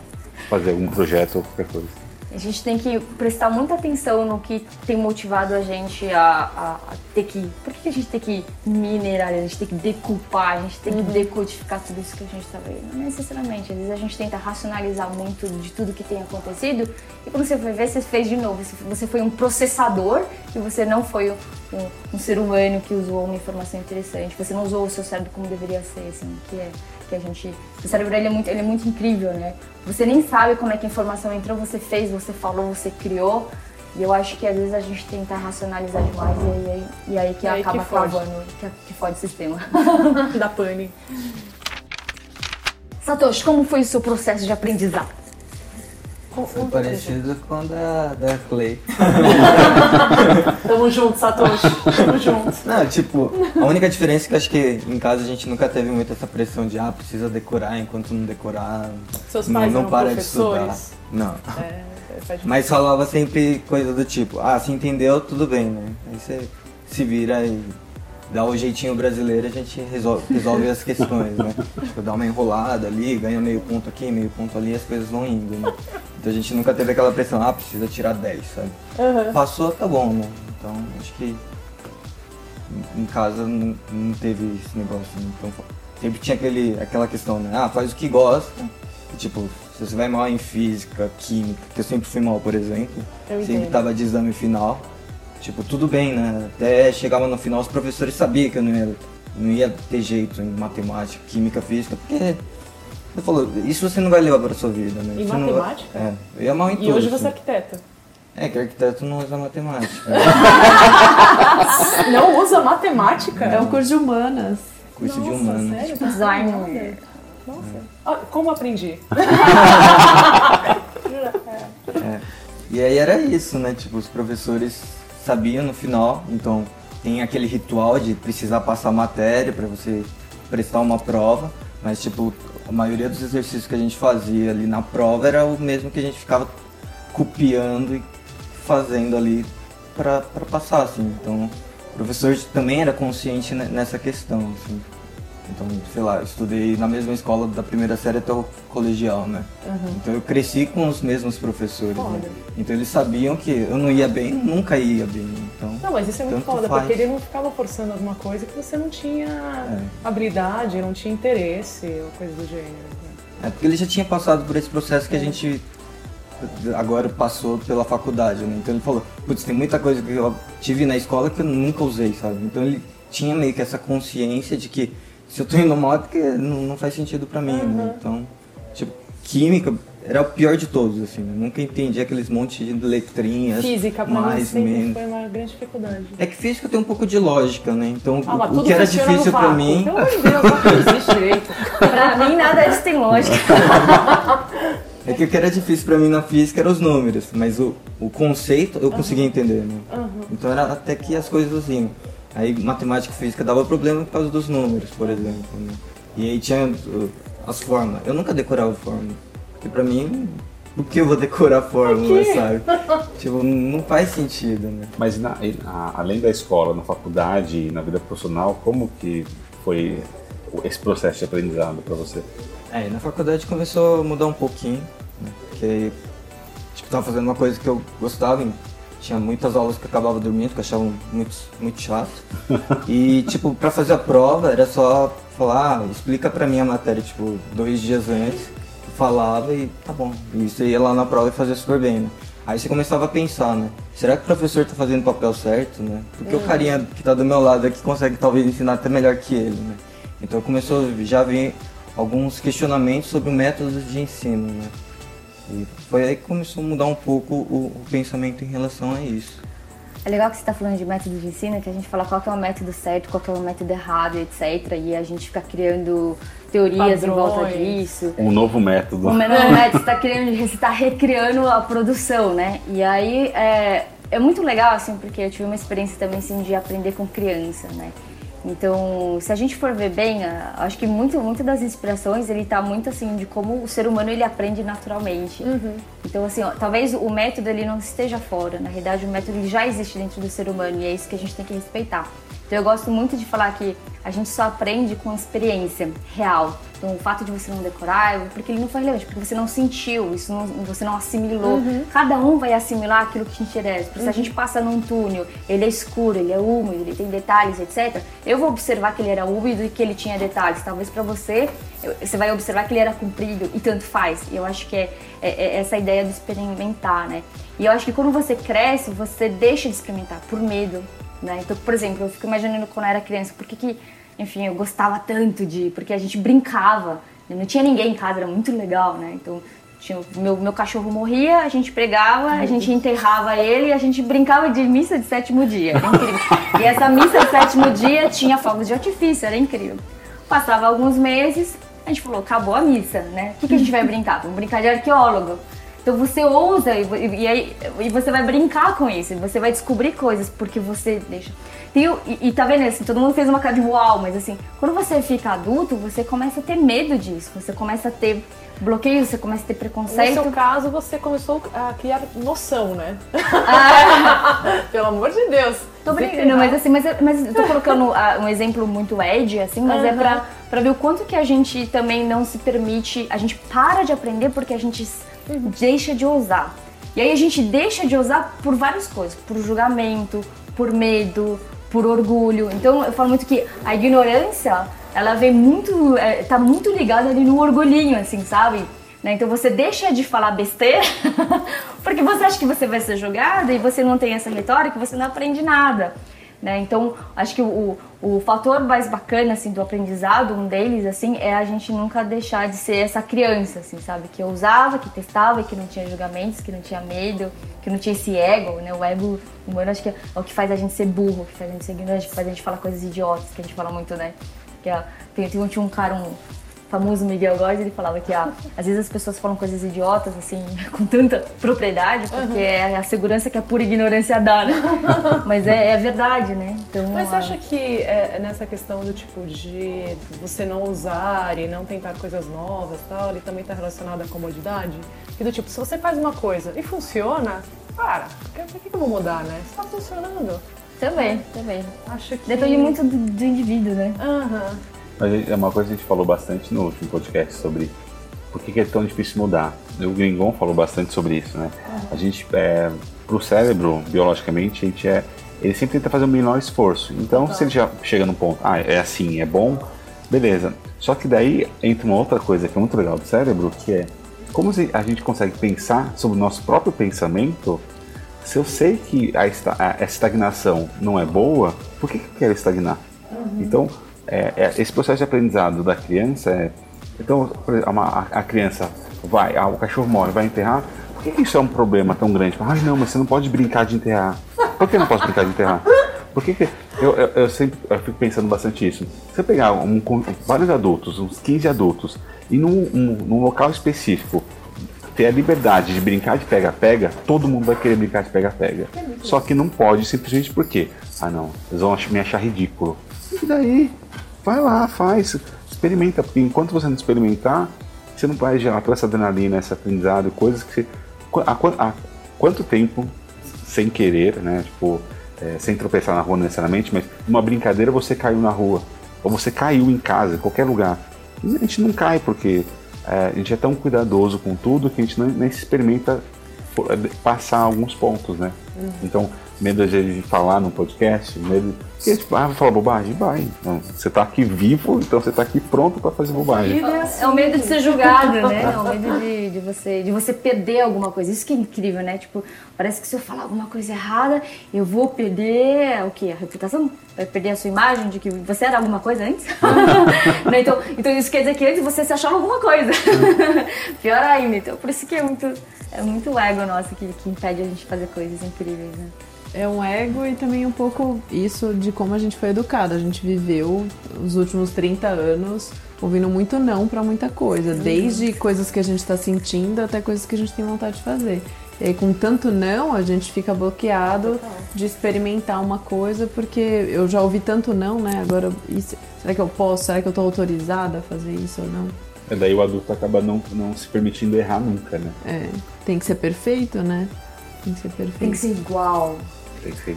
fazer algum projeto ou qualquer coisa. A gente tem que prestar muita atenção no que tem motivado a gente a, a, a ter que... Por que a gente tem que minerar, a gente tem que decupar, a gente tem uhum. que decodificar tudo isso que a gente tá vendo? Não necessariamente, às vezes a gente tenta racionalizar muito de tudo que tem acontecido e quando você foi ver, você fez de novo. Você foi um processador e você não foi um, um ser humano que usou uma informação interessante. Você não usou o seu cérebro como deveria ser, assim, que é... que a gente... O cérebro, ele é, muito, ele é muito incrível, né? Você nem sabe como é que a informação entrou, você fez, você falou, você criou. E eu acho que às vezes a gente tenta racionalizar demais e aí, e aí que e aí acaba clavando, que, que fode o sistema. Dá pane. Satoshi, como foi o seu processo de aprendizado? Foi parecido com o da, da Clay. Tamo junto, Satoshi. Tamo junto. Não, tipo, a única diferença é que acho que em casa a gente nunca teve muito essa pressão de ah, precisa decorar, enquanto não decorar, Seus não, pais não para de estudar. Não. É, mas falava sempre coisa do tipo, ah, se entendeu, tudo bem, né? Aí você se vira e dá o jeitinho brasileiro, a gente resolve, resolve as questões, né? Tipo, dá uma enrolada ali, ganha meio ponto aqui, meio ponto ali, as coisas vão indo, né? Então a gente nunca teve aquela pressão, ah, precisa tirar dez, sabe? Uhum. Passou, tá bom, né? Então acho que em casa não, não teve esse negócio, então sempre tinha aquele, aquela questão, né? Ah, faz o que gosta, tipo, se você vai mal em física, química, que eu sempre fui mal, por exemplo, eu sempre tava de exame final. Tipo, tudo bem, né? Até chegava no final, os professores sabiam que eu não ia, não ia ter jeito em matemática, química, física, porque... Ele falou, isso você não vai levar para sua vida, né? E você matemática? Não vai... É, eu ia mal em tudo. E hoje você é arquiteto. É, que arquiteto não usa matemática. Não usa matemática? Não. É um curso de humanas. Curso Nossa, de humanas. Sério? Design. Nossa. É. Ah, como aprendi? É. E aí era isso, né? Tipo, os professores... sabia no final, então tem aquele ritual de precisar passar matéria para você prestar uma prova, mas tipo, a maioria dos exercícios que a gente fazia ali na prova era o mesmo que a gente ficava copiando e fazendo ali para passar, assim, então o professor também era consciente nessa questão, assim. Então, sei lá, eu estudei na mesma escola da primeira série até o colegial, né? Uhum. Então eu cresci com os mesmos professores, foda. Né? Então eles sabiam que eu não ia bem, nunca ia bem, então... Não, mas isso é muito foda, faz. Porque ele não ficava forçando alguma coisa que você não tinha é. habilidade, não tinha interesse, ou coisa do gênero. Né? É, porque ele já tinha passado por esse processo que é. a gente agora passou pela faculdade, né? Então ele falou, putz, tem muita coisa que eu tive na escola que eu nunca usei, sabe? Então ele tinha meio que essa consciência de que se eu tô indo mal é porque não, não faz sentido pra mim, uhum. né? Então, tipo, química era o pior de todos, assim, eu nunca entendi aqueles montes de letrinhas. Física, pra mais, mim, menos. Foi uma grande dificuldade. É que física tem um pouco de lógica, né? Então, ah, lá, o que era difícil pra vácuo. Mim... Pelo amor de Deus, não existe direito. Pra mim, nada disso tem lógica. É que o que era difícil pra mim na física eram os números, mas o, o conceito eu uhum. conseguia entender, né? Uhum. Então, era até que as coisas assim... Aí matemática e física dava problema por causa dos números, por exemplo, né? E aí tinha uh, as fórmulas. Eu nunca decorava fórmula, porque pra mim, por que eu vou decorar fórmula, sabe? Tipo, não faz sentido, né? Mas na, na, além da escola, na faculdade e na vida profissional, como que foi esse processo de aprendizado pra você? É, na faculdade começou a mudar um pouquinho, né? Porque tipo, tava fazendo uma coisa que eu gostava, hein? Tinha muitas aulas que eu acabava dormindo, que eu achava muito, muito chato. E, tipo, pra fazer a prova, era só falar, ah, explica pra mim a matéria, tipo, dois dias antes. Eu falava e tá bom. E você ia lá na prova e fazia super bem, né? Aí você começava a pensar, né? Será que o professor tá fazendo o papel certo, né? Porque é. o carinha que tá do meu lado aqui consegue, talvez, ensinar até melhor que ele, né? Então começou, já vi alguns questionamentos sobre métodos de ensino, né? E foi aí que começou a mudar um pouco o, o pensamento em relação a isso. É legal que você está falando de método de ensino, que a gente fala qual que é o método certo, qual que é o método errado, etcétera. E a gente fica criando teorias Padrões. em volta disso. Um novo método. Um novo método, você está tá recriando a produção, né? E aí é, é muito legal, assim, porque eu tive uma experiência também assim, de aprender com criança, né? Então, se a gente for ver bem, acho que muito, muito das inspirações, ele tá muito assim, de como o ser humano ele aprende naturalmente. Uhum. Então, assim, ó, talvez o método ele não esteja fora. Na realidade, o método ele já existe dentro do ser humano e é isso que a gente tem que respeitar. Então, eu gosto muito de falar que a gente só aprende com a experiência real. Então, o fato de você não decorar, porque ele não foi relevante, porque você não sentiu, isso não, você não assimilou. Uhum. Cada um vai assimilar aquilo que te interessa. Porque uhum. se a gente passa num túnel, ele é escuro, ele é úmido, ele tem detalhes, etcétera. Eu vou observar que ele era úmido e que ele tinha detalhes. Talvez pra você, você vai observar que ele era comprido e tanto faz. E eu acho que é, é, é essa ideia de experimentar, né? E eu acho que quando você cresce, você deixa de experimentar por medo. Né? Então, por exemplo, eu fico imaginando quando eu era criança, por que que, enfim, eu gostava tanto de... Porque a gente brincava, né? Não tinha ninguém em casa, era muito legal, né? Então, tinha, meu, meu cachorro morria, a gente pregava, a gente enterrava ele e a gente brincava de missa de sétimo dia, era incrível. E essa missa de sétimo dia tinha fogos de artifício, era incrível. Passava alguns meses, a gente falou, acabou a missa, né? O que que a gente vai brincar? Vamos brincar de arqueólogo. Então você ousa e, e, aí, e você vai brincar com isso, você vai descobrir coisas porque você deixa. Tem, e, e tá vendo assim, todo mundo fez uma cara de uau, mas assim, quando você fica adulto, você começa a ter medo disso, você começa a ter bloqueio, você começa a ter preconceito. No seu caso, você começou a criar noção, né? Ah. Pelo amor de Deus. Tô brincando, mas assim, mas, mas eu tô colocando uh, um exemplo muito edgy, assim, mas uhum. é pra, pra ver o quanto que a gente também não se permite, a gente para de aprender porque a gente uhum. deixa de ousar. E aí a gente deixa de ousar por várias coisas, por julgamento, por medo, por orgulho. Então eu falo muito que a ignorância, ela vem muito, é, tá muito ligada ali no orgulhinho, assim, sabe? Né? Então você deixa de falar besteira porque você acha que você vai ser julgada e você não tem essa retórica, você não aprende nada, né? Então acho que o, o, o fator mais bacana, assim, do aprendizado, um deles, assim, é a gente nunca deixar de ser essa criança, assim, sabe? Que ousava, que testava, que não tinha julgamentos, que não tinha medo, que não tinha esse ego, né? O ego humano, acho que é o que faz a gente ser burro, que faz a gente ser ignorante, que faz a gente falar coisas idiotas, que a gente fala muito, né? Que a, tem, tem um cara, um famoso Miguel Góes, ele falava que a, às vezes as pessoas falam coisas idiotas, assim, com tanta propriedade, porque uhum. é a segurança que a pura ignorância dá, né? Mas é, é verdade, né? Então, mas você a... acha que é, nessa questão do tipo de você não usar e não tentar coisas novas e tal, ele também está relacionado à comodidade? E do tipo, se você faz uma coisa e funciona, para, por que eu vou mudar, né? Está funcionando. Também, também. Acho que... Depende muito do, do indivíduo, né? Uhum. É uma coisa que a gente falou bastante no último podcast sobre por que é tão difícil mudar. O Gringon falou bastante sobre isso, né? Uhum. A gente, é, pro cérebro, biologicamente, a gente é, ele sempre tenta fazer o menor esforço. Então, uhum. se ele já chega num ponto, ah, é assim, é bom, beleza. Só que daí entra uma outra coisa que é muito legal do cérebro, que é como a gente consegue pensar sobre o nosso próprio pensamento. Se eu sei que a, esta, a estagnação não é boa, por que, que eu quero estagnar? Uhum. Então, é, é, esse processo de aprendizado da criança é... Então, uma, a criança vai, ah, o cachorro morre, vai enterrar, por que, que isso é um problema tão grande? Ah, não, mas você não pode brincar de enterrar. Por que eu não posso brincar de enterrar? Por que que... Eu, eu, eu sempre eu fico pensando bastante isso. Se eu pegar um, vários adultos, uns quinze adultos, e num, um, num local específico, ter a liberdade de brincar de pega-pega, todo mundo vai querer brincar de pega-pega. É Só que não pode, simplesmente porque, ah não, eles vão me achar ridículo. E daí? Vai lá, faz, experimenta, porque enquanto você não experimentar, você não vai gerar toda essa adrenalina, esse aprendizado, coisas que você... Há quanto tempo, sem querer, né, tipo, é, sem tropeçar na rua necessariamente, mas numa brincadeira você caiu na rua, ou você caiu em casa, em qualquer lugar. E a gente não cai porque... É, a gente é tão cuidadoso com tudo que a gente não, nem se experimenta passar alguns pontos, né? Uhum. Então, medo de falar num podcast, medo de tipo, ah, vou falar bobagem, vai. Não, você tá aqui vivo, então você tá aqui pronto pra fazer bobagem. É, assim. É o medo de ser julgado, né? É o medo de, de, você, de você perder alguma coisa. Isso que é incrível, né? Tipo, parece que se eu falar alguma coisa errada, eu vou perder o quê? A reputação? Vai perder a sua imagem de que você era alguma coisa antes? Né? Então, então isso quer dizer que antes você se achava alguma coisa. Pior ainda. Então, por isso que é muito, é muito ego nosso que, que impede a gente de fazer coisas incríveis, né? É um ego e também um pouco isso de como a gente foi educado. A gente viveu os últimos trinta anos ouvindo muito não pra muita coisa. Desde coisas que a gente tá sentindo até coisas que a gente tem vontade de fazer. E aí, com tanto não, a gente fica bloqueado de experimentar uma coisa porque eu já ouvi tanto não, né? Agora, isso, será que eu posso? Será que eu tô autorizada a fazer isso ou não? É, daí o adulto acaba não, não se permitindo errar nunca, né? É, tem que ser perfeito, né? Tem que ser perfeito. Tem que ser igual.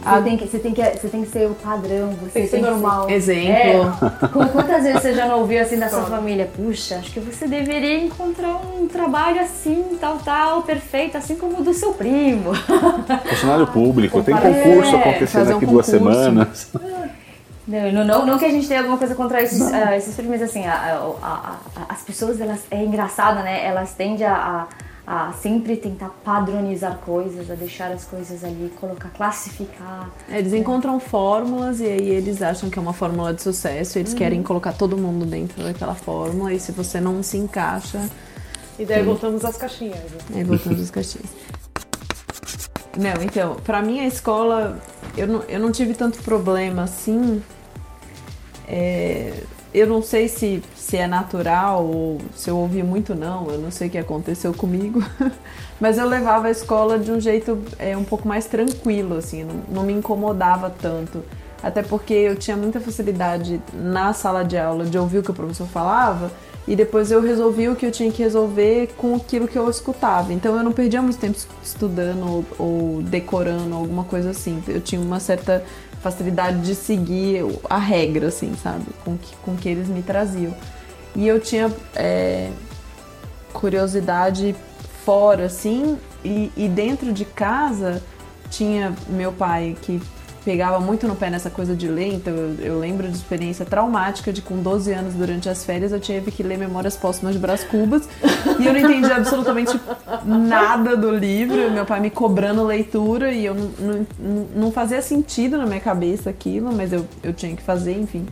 Ah, tem que, você, tem que, você tem que ser o padrão, você tem que ser normal. Exemplo. É. Quantas vezes você já não ouviu assim da sua família? Puxa, acho que você deveria encontrar um trabalho assim, tal, tal, perfeito, assim como o do seu primo. Funcionário público, tem concurso é, acontecendo um aqui duas semanas. Não, não, não, não que a gente tenha alguma coisa contra esses, uh, esses filmes, assim, a, a, a, a, as pessoas, elas, é engraçado, né? Elas tendem a... a a sempre tentar padronizar coisas, a deixar as coisas ali, colocar, classificar. Eles né? encontram fórmulas e aí eles acham que é uma fórmula de sucesso, eles uhum. querem colocar todo mundo dentro daquela fórmula e se você não se encaixa... E daí sim. voltamos às caixinhas. Né? E voltamos às caixinhas. Não, então, pra mim a escola, eu não, eu não tive tanto problema assim... É... eu não sei se, se é natural ou se eu ouvi muito não, eu não sei o que aconteceu comigo, mas eu levava a escola de um jeito é, um pouco mais tranquilo, assim, não, não me incomodava tanto, até porque eu tinha muita facilidade na sala de aula de ouvir o que o professor falava e depois eu resolvia o que eu tinha que resolver com aquilo que eu escutava, então eu não perdia muito tempo estudando ou, ou decorando, alguma coisa assim, eu tinha uma certa facilidade de seguir a regra, assim, sabe? Com que, com que eles me traziam. E eu tinha é, curiosidade fora, assim, e, e dentro de casa tinha meu pai que pegava muito no pé nessa coisa de ler, então eu, eu lembro de experiência traumática de com doze anos durante as férias eu tive que ler Memórias Póstumas de Brás Cubas e eu não entendi absolutamente nada do livro, meu pai me cobrando leitura e eu não, não, não fazia sentido na minha cabeça aquilo, mas eu, eu tinha que fazer, enfim.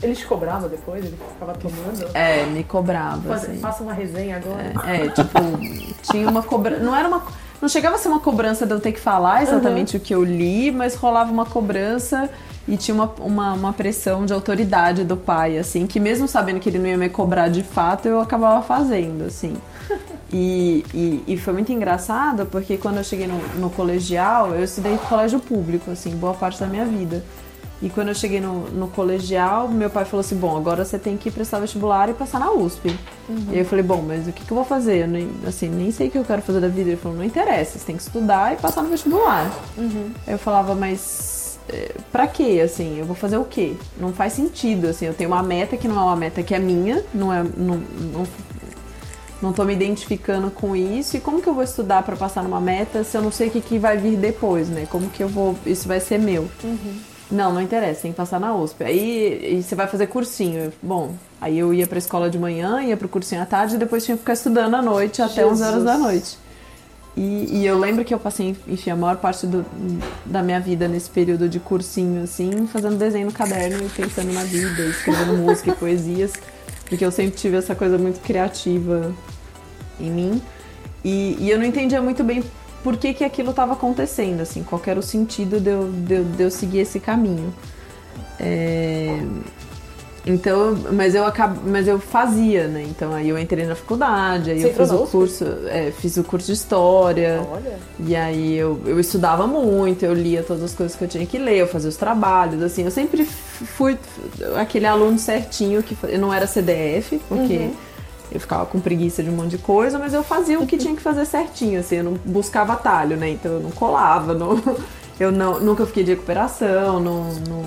Ele te cobrava depois? Ele ficava tomando? É, me cobrava. Faz, assim. Faça uma resenha agora. É, é tipo, tinha uma cobrança, não era uma... Não chegava a ser uma cobrança de eu ter que falar exatamente uhum. o que eu li, mas rolava uma cobrança e tinha uma, uma, uma pressão de autoridade do pai, assim, que mesmo sabendo que ele não ia me cobrar de fato, eu acabava fazendo, assim. E, e, e foi muito engraçado, porque quando eu cheguei no, no colegial, eu estudei em colégio público, assim, boa parte da minha vida. E quando eu cheguei no, no colegial, meu pai falou assim, bom, agora você tem que prestar vestibular e passar na U S P. Uhum. E aí eu falei, bom, mas o que, que eu vou fazer? Eu nem, assim, nem sei o que eu quero fazer da vida. Ele falou, não interessa, você tem que estudar e passar no vestibular. Uhum. Eu falava, mas pra quê, assim? Eu vou fazer o quê? Não faz sentido, assim, eu tenho uma meta que não é uma meta que é minha, não é... Não, não, não tô me identificando com isso, e como que eu vou estudar pra passar numa meta se eu não sei o que, que vai vir depois, né? Como que eu vou... Isso vai ser meu. Uhum. Não, não interessa, tem que passar na U S P. Aí e você vai fazer cursinho. Bom, aí eu ia pra escola de manhã, ia pro cursinho à tarde e depois tinha que ficar estudando à noite até Jesus. onze horas da noite. E, e eu lembro que eu passei, enfim, a maior parte do, da minha vida nesse período de cursinho, assim, fazendo desenho no caderno e pensando na vida, escrevendo música e poesias, porque eu sempre tive essa coisa muito criativa em mim. E, e eu não entendia muito bem por que que aquilo estava acontecendo, assim, qual era o sentido de eu, de eu, de eu seguir esse caminho. É... Então, mas eu, acab... mas eu fazia, né, então aí eu entrei na faculdade, aí Você eu fiz o, curso, é, fiz o curso de História, Olha. E aí eu, eu estudava muito, eu lia todas as coisas que eu tinha que ler, eu fazia os trabalhos, assim, eu sempre fui aquele aluno certinho, que eu não era C D F, porque... Uhum. Eu ficava com preguiça de um monte de coisa, mas eu fazia o que tinha que fazer certinho, assim, eu não buscava atalho, né? Então eu não colava, não, eu não, nunca fiquei de recuperação, não, não,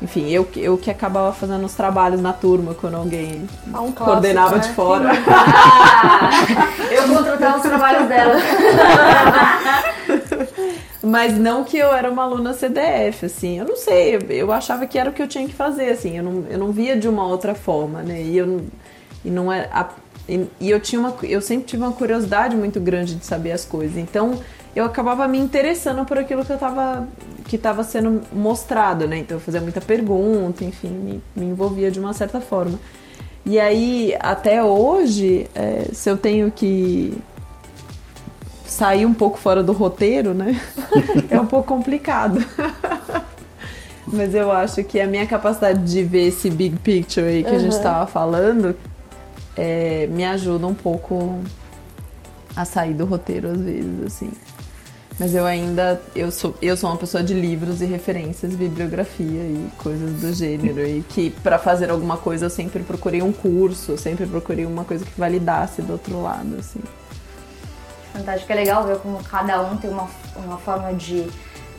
enfim, eu, eu que acabava fazendo os trabalhos na turma quando alguém ah, um clássico, coordenava né? de fora. Ah, eu contratava os trabalhos dela. Mas não que eu era uma aluna C D F, assim, eu não sei, eu, eu achava que era o que eu tinha que fazer, assim, eu não, eu não via de uma outra forma, né? E eu E, não é a, e, e eu, tinha uma, eu sempre tive uma curiosidade muito grande de saber as coisas, então eu acabava me interessando por aquilo que eu tava, que tava sendo mostrado, né? Então eu fazia muita pergunta, enfim, me, me envolvia de uma certa forma. E aí, até hoje, é, se eu tenho que sair um pouco fora do roteiro, né? É um pouco complicado. Mas eu acho que a minha capacidade de ver esse big picture aí que uhum. a gente tava falando... É, me ajuda um pouco a sair do roteiro às vezes, assim. Mas eu ainda, eu sou, eu sou uma pessoa de livros e referências, bibliografia e coisas do gênero, e que pra fazer alguma coisa eu sempre procurei um curso, eu sempre procurei uma coisa que validasse do outro lado, assim. Fantástico, é legal ver como cada um tem uma, uma forma de,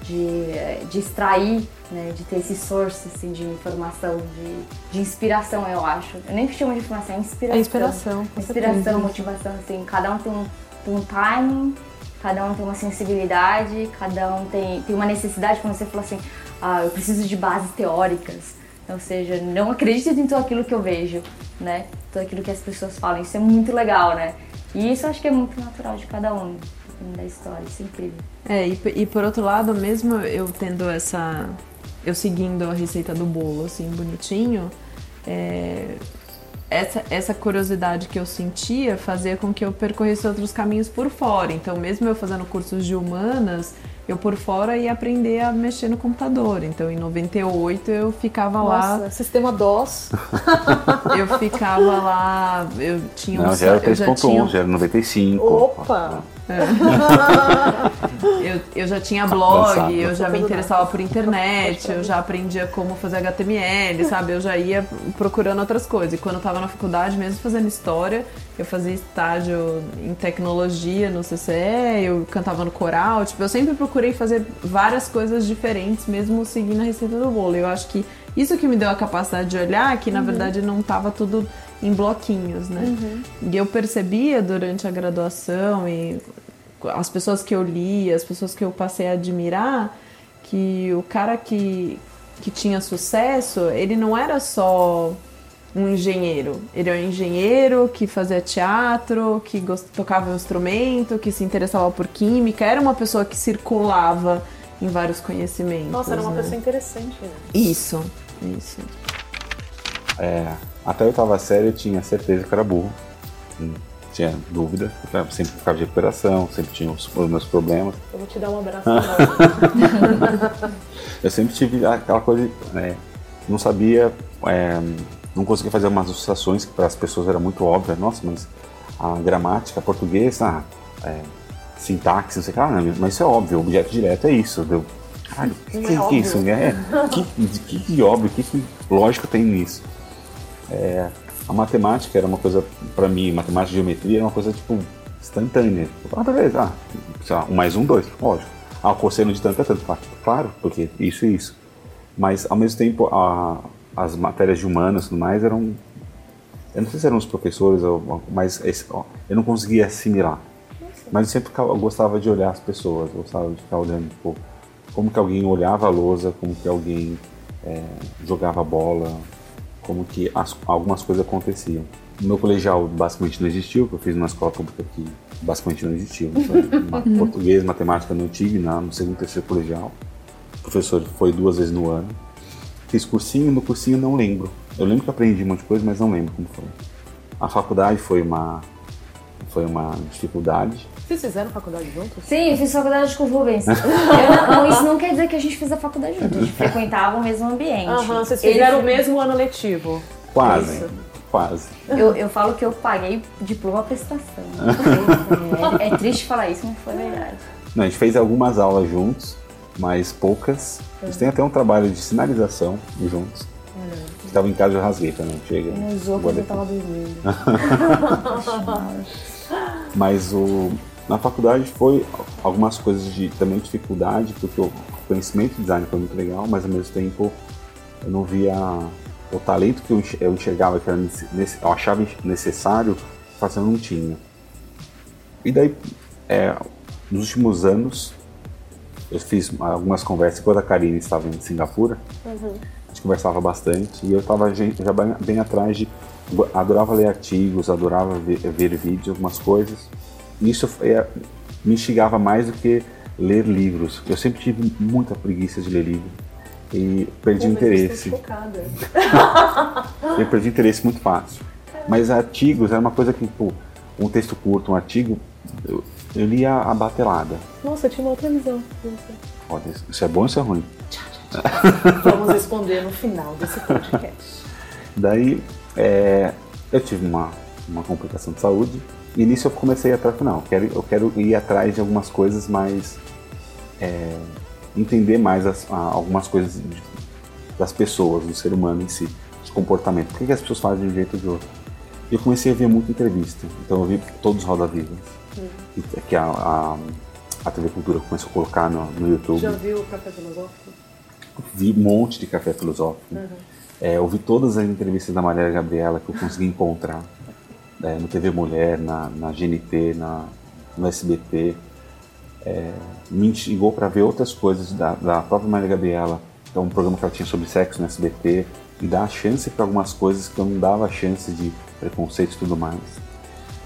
de, de extrair, né, de ter esse source assim, de informação, de, de inspiração, eu acho. Eu nem chamo de informação, é inspiração. É inspiração, com Inspiração, certeza. Motivação, assim, cada um tem um, um timing, cada um tem uma sensibilidade, cada um tem, tem uma necessidade, quando você fala assim, ah, eu preciso de bases teóricas, ou seja, não acredito em tudo aquilo que eu vejo, né, tudo aquilo que as pessoas falam, isso é muito legal, né, e isso eu acho que é muito natural de cada um, da história, isso é incrível. É, e, e por outro lado, mesmo eu tendo essa... eu seguindo a receita do bolo, assim, bonitinho, é... essa, essa curiosidade que eu sentia fazia com que eu percorresse outros caminhos por fora. Então, mesmo eu fazendo cursos de humanas, eu por fora ia aprender a mexer no computador. Então, em noventa e oito, eu ficava Nossa, lá... sistema D O S. Eu ficava lá... Eu tinha um... Não, já era três ponto um, já era noventa e cinco. Opa! É. eu, eu já tinha blog, Nossa, eu já me interessava por internet, eu já aprendia como fazer H T M L, sabe? Eu já ia procurando outras coisas. E quando eu estava na faculdade, mesmo fazendo história, eu fazia estágio em tecnologia no C C E, eu cantava no coral, tipo, eu sempre procurei fazer várias coisas diferentes, mesmo seguindo a receita do bolo. Eu acho que isso que me deu a capacidade de olhar, que na uhum. verdade não estava tudo em bloquinhos, né? Uhum. E eu percebia durante a graduação e as pessoas que eu li, as pessoas que eu passei a admirar, que o cara que, que tinha sucesso, ele não era só um engenheiro. Ele era um engenheiro que fazia teatro, que gost... tocava um instrumento, que se interessava por química, era uma pessoa que circulava em vários conhecimentos. Nossa, era uma né? pessoa interessante, né? Isso, isso. É... Até a oitava série eu tinha certeza que era burro, não tinha dúvida, eu sempre ficava de recuperação, sempre tinha os, os meus problemas. Eu vou te dar um abraço agora. Eu sempre tive aquela coisa, é, não sabia, é, não conseguia fazer umas associações que para as pessoas era muito óbvia. Nossa, mas a gramática, português, ah, é, sintaxe, não sei o que, ah, mas isso é óbvio, o objeto direto é isso, deu. Caralho, o que é, que é isso? É, que, que, que óbvio, que, que lógico tem nisso? É, a matemática era uma coisa, pra mim, matemática e geometria era uma coisa tipo instantânea. Ah, beleza, ah, sei lá, um mais um, dois, lógico. Ah, o cosseno de tanto é tanto, claro, porque isso e isso. Mas ao mesmo tempo, a, as matérias de humanas e tudo mais eram. Eu não sei se eram os professores, mas eu não conseguia assimilar. Mas eu sempre eu gostava de olhar as pessoas, gostava de ficar olhando, tipo, como que alguém olhava a lousa, como que alguém é, jogava bola. Como que as, algumas coisas aconteciam. O meu colegial basicamente não existiu, porque eu fiz uma escola pública que basicamente não existiu. Então, português, matemática não tive, na, no segundo e terceiro colegial. O professor foi duas vezes no ano. Fiz cursinho, no cursinho não lembro. Eu lembro que aprendi um monte de coisa, mas não lembro como foi. A faculdade foi uma, foi uma dificuldade. Vocês fizeram faculdade juntos? Sim, eu fiz faculdade com o Rubens. Não, isso não quer dizer que a gente fez a faculdade juntos. A gente frequentava o mesmo ambiente. Aham, uhum, vocês fizeram Ele... o mesmo ano letivo. Quase, isso. quase. Eu, eu falo que eu paguei diploma à prestação. É, é triste falar isso, mas foi verdade. Não, a gente fez algumas aulas juntos, mas poucas. A gente tem até um trabalho de sinalização juntos. Hum. Que tava em casa, eu rasguei também. Chega. Não usou quando eu tava dormindo. Mas o... Na faculdade foi algumas coisas de também dificuldade, porque o conhecimento de design foi muito legal, mas ao mesmo tempo eu não via o talento que eu enxergava, que era nesse, eu achava necessário, mas eu não tinha. E daí, é, nos últimos anos, eu fiz algumas conversas, quando a Karine estava em Singapura, uhum. a gente conversava bastante, e eu estava já bem, bem atrás de... Adorava ler artigos, adorava ver, ver vídeos, algumas coisas. Isso é, me instigava mais do que ler livros. Eu sempre tive muita preguiça de ler livro e perdi o interesse. Eu perdi interesse muito fácil. Caramba. Mas artigos era uma coisa que, pô, um texto curto, um artigo, eu, eu lia a batelada. Nossa, eu tinha uma outra visão. Olha, isso é bom ou isso é ruim? Tchau, tchau, tchau. Vamos responder no final desse podcast. Daí, é, eu tive uma, uma complicação de saúde. E nisso eu comecei a ir atrás, não, eu quero ir atrás de algumas coisas mais, é, entender mais as, algumas coisas das pessoas, do ser humano em si, de comportamento, por que as pessoas fazem de um jeito ou de outro. E eu comecei a ver muita entrevista, então eu vi todos os Roda Viva, uhum. que a, a, a T V Cultura começou a colocar no, no YouTube. Já viu o Café Filosófico? Vi um monte de Café Filosófico, uhum. é, eu vi todas as entrevistas da Maria Gabriela que eu consegui encontrar. É, no T V Mulher, na, na G N T, na, no S B T, é, me instigou para ver outras coisas da, da própria Maria Gabriela, que é um programa que ela tinha sobre sexo no S B T, e dar chance para algumas coisas que eu não dava chance de preconceito e tudo mais.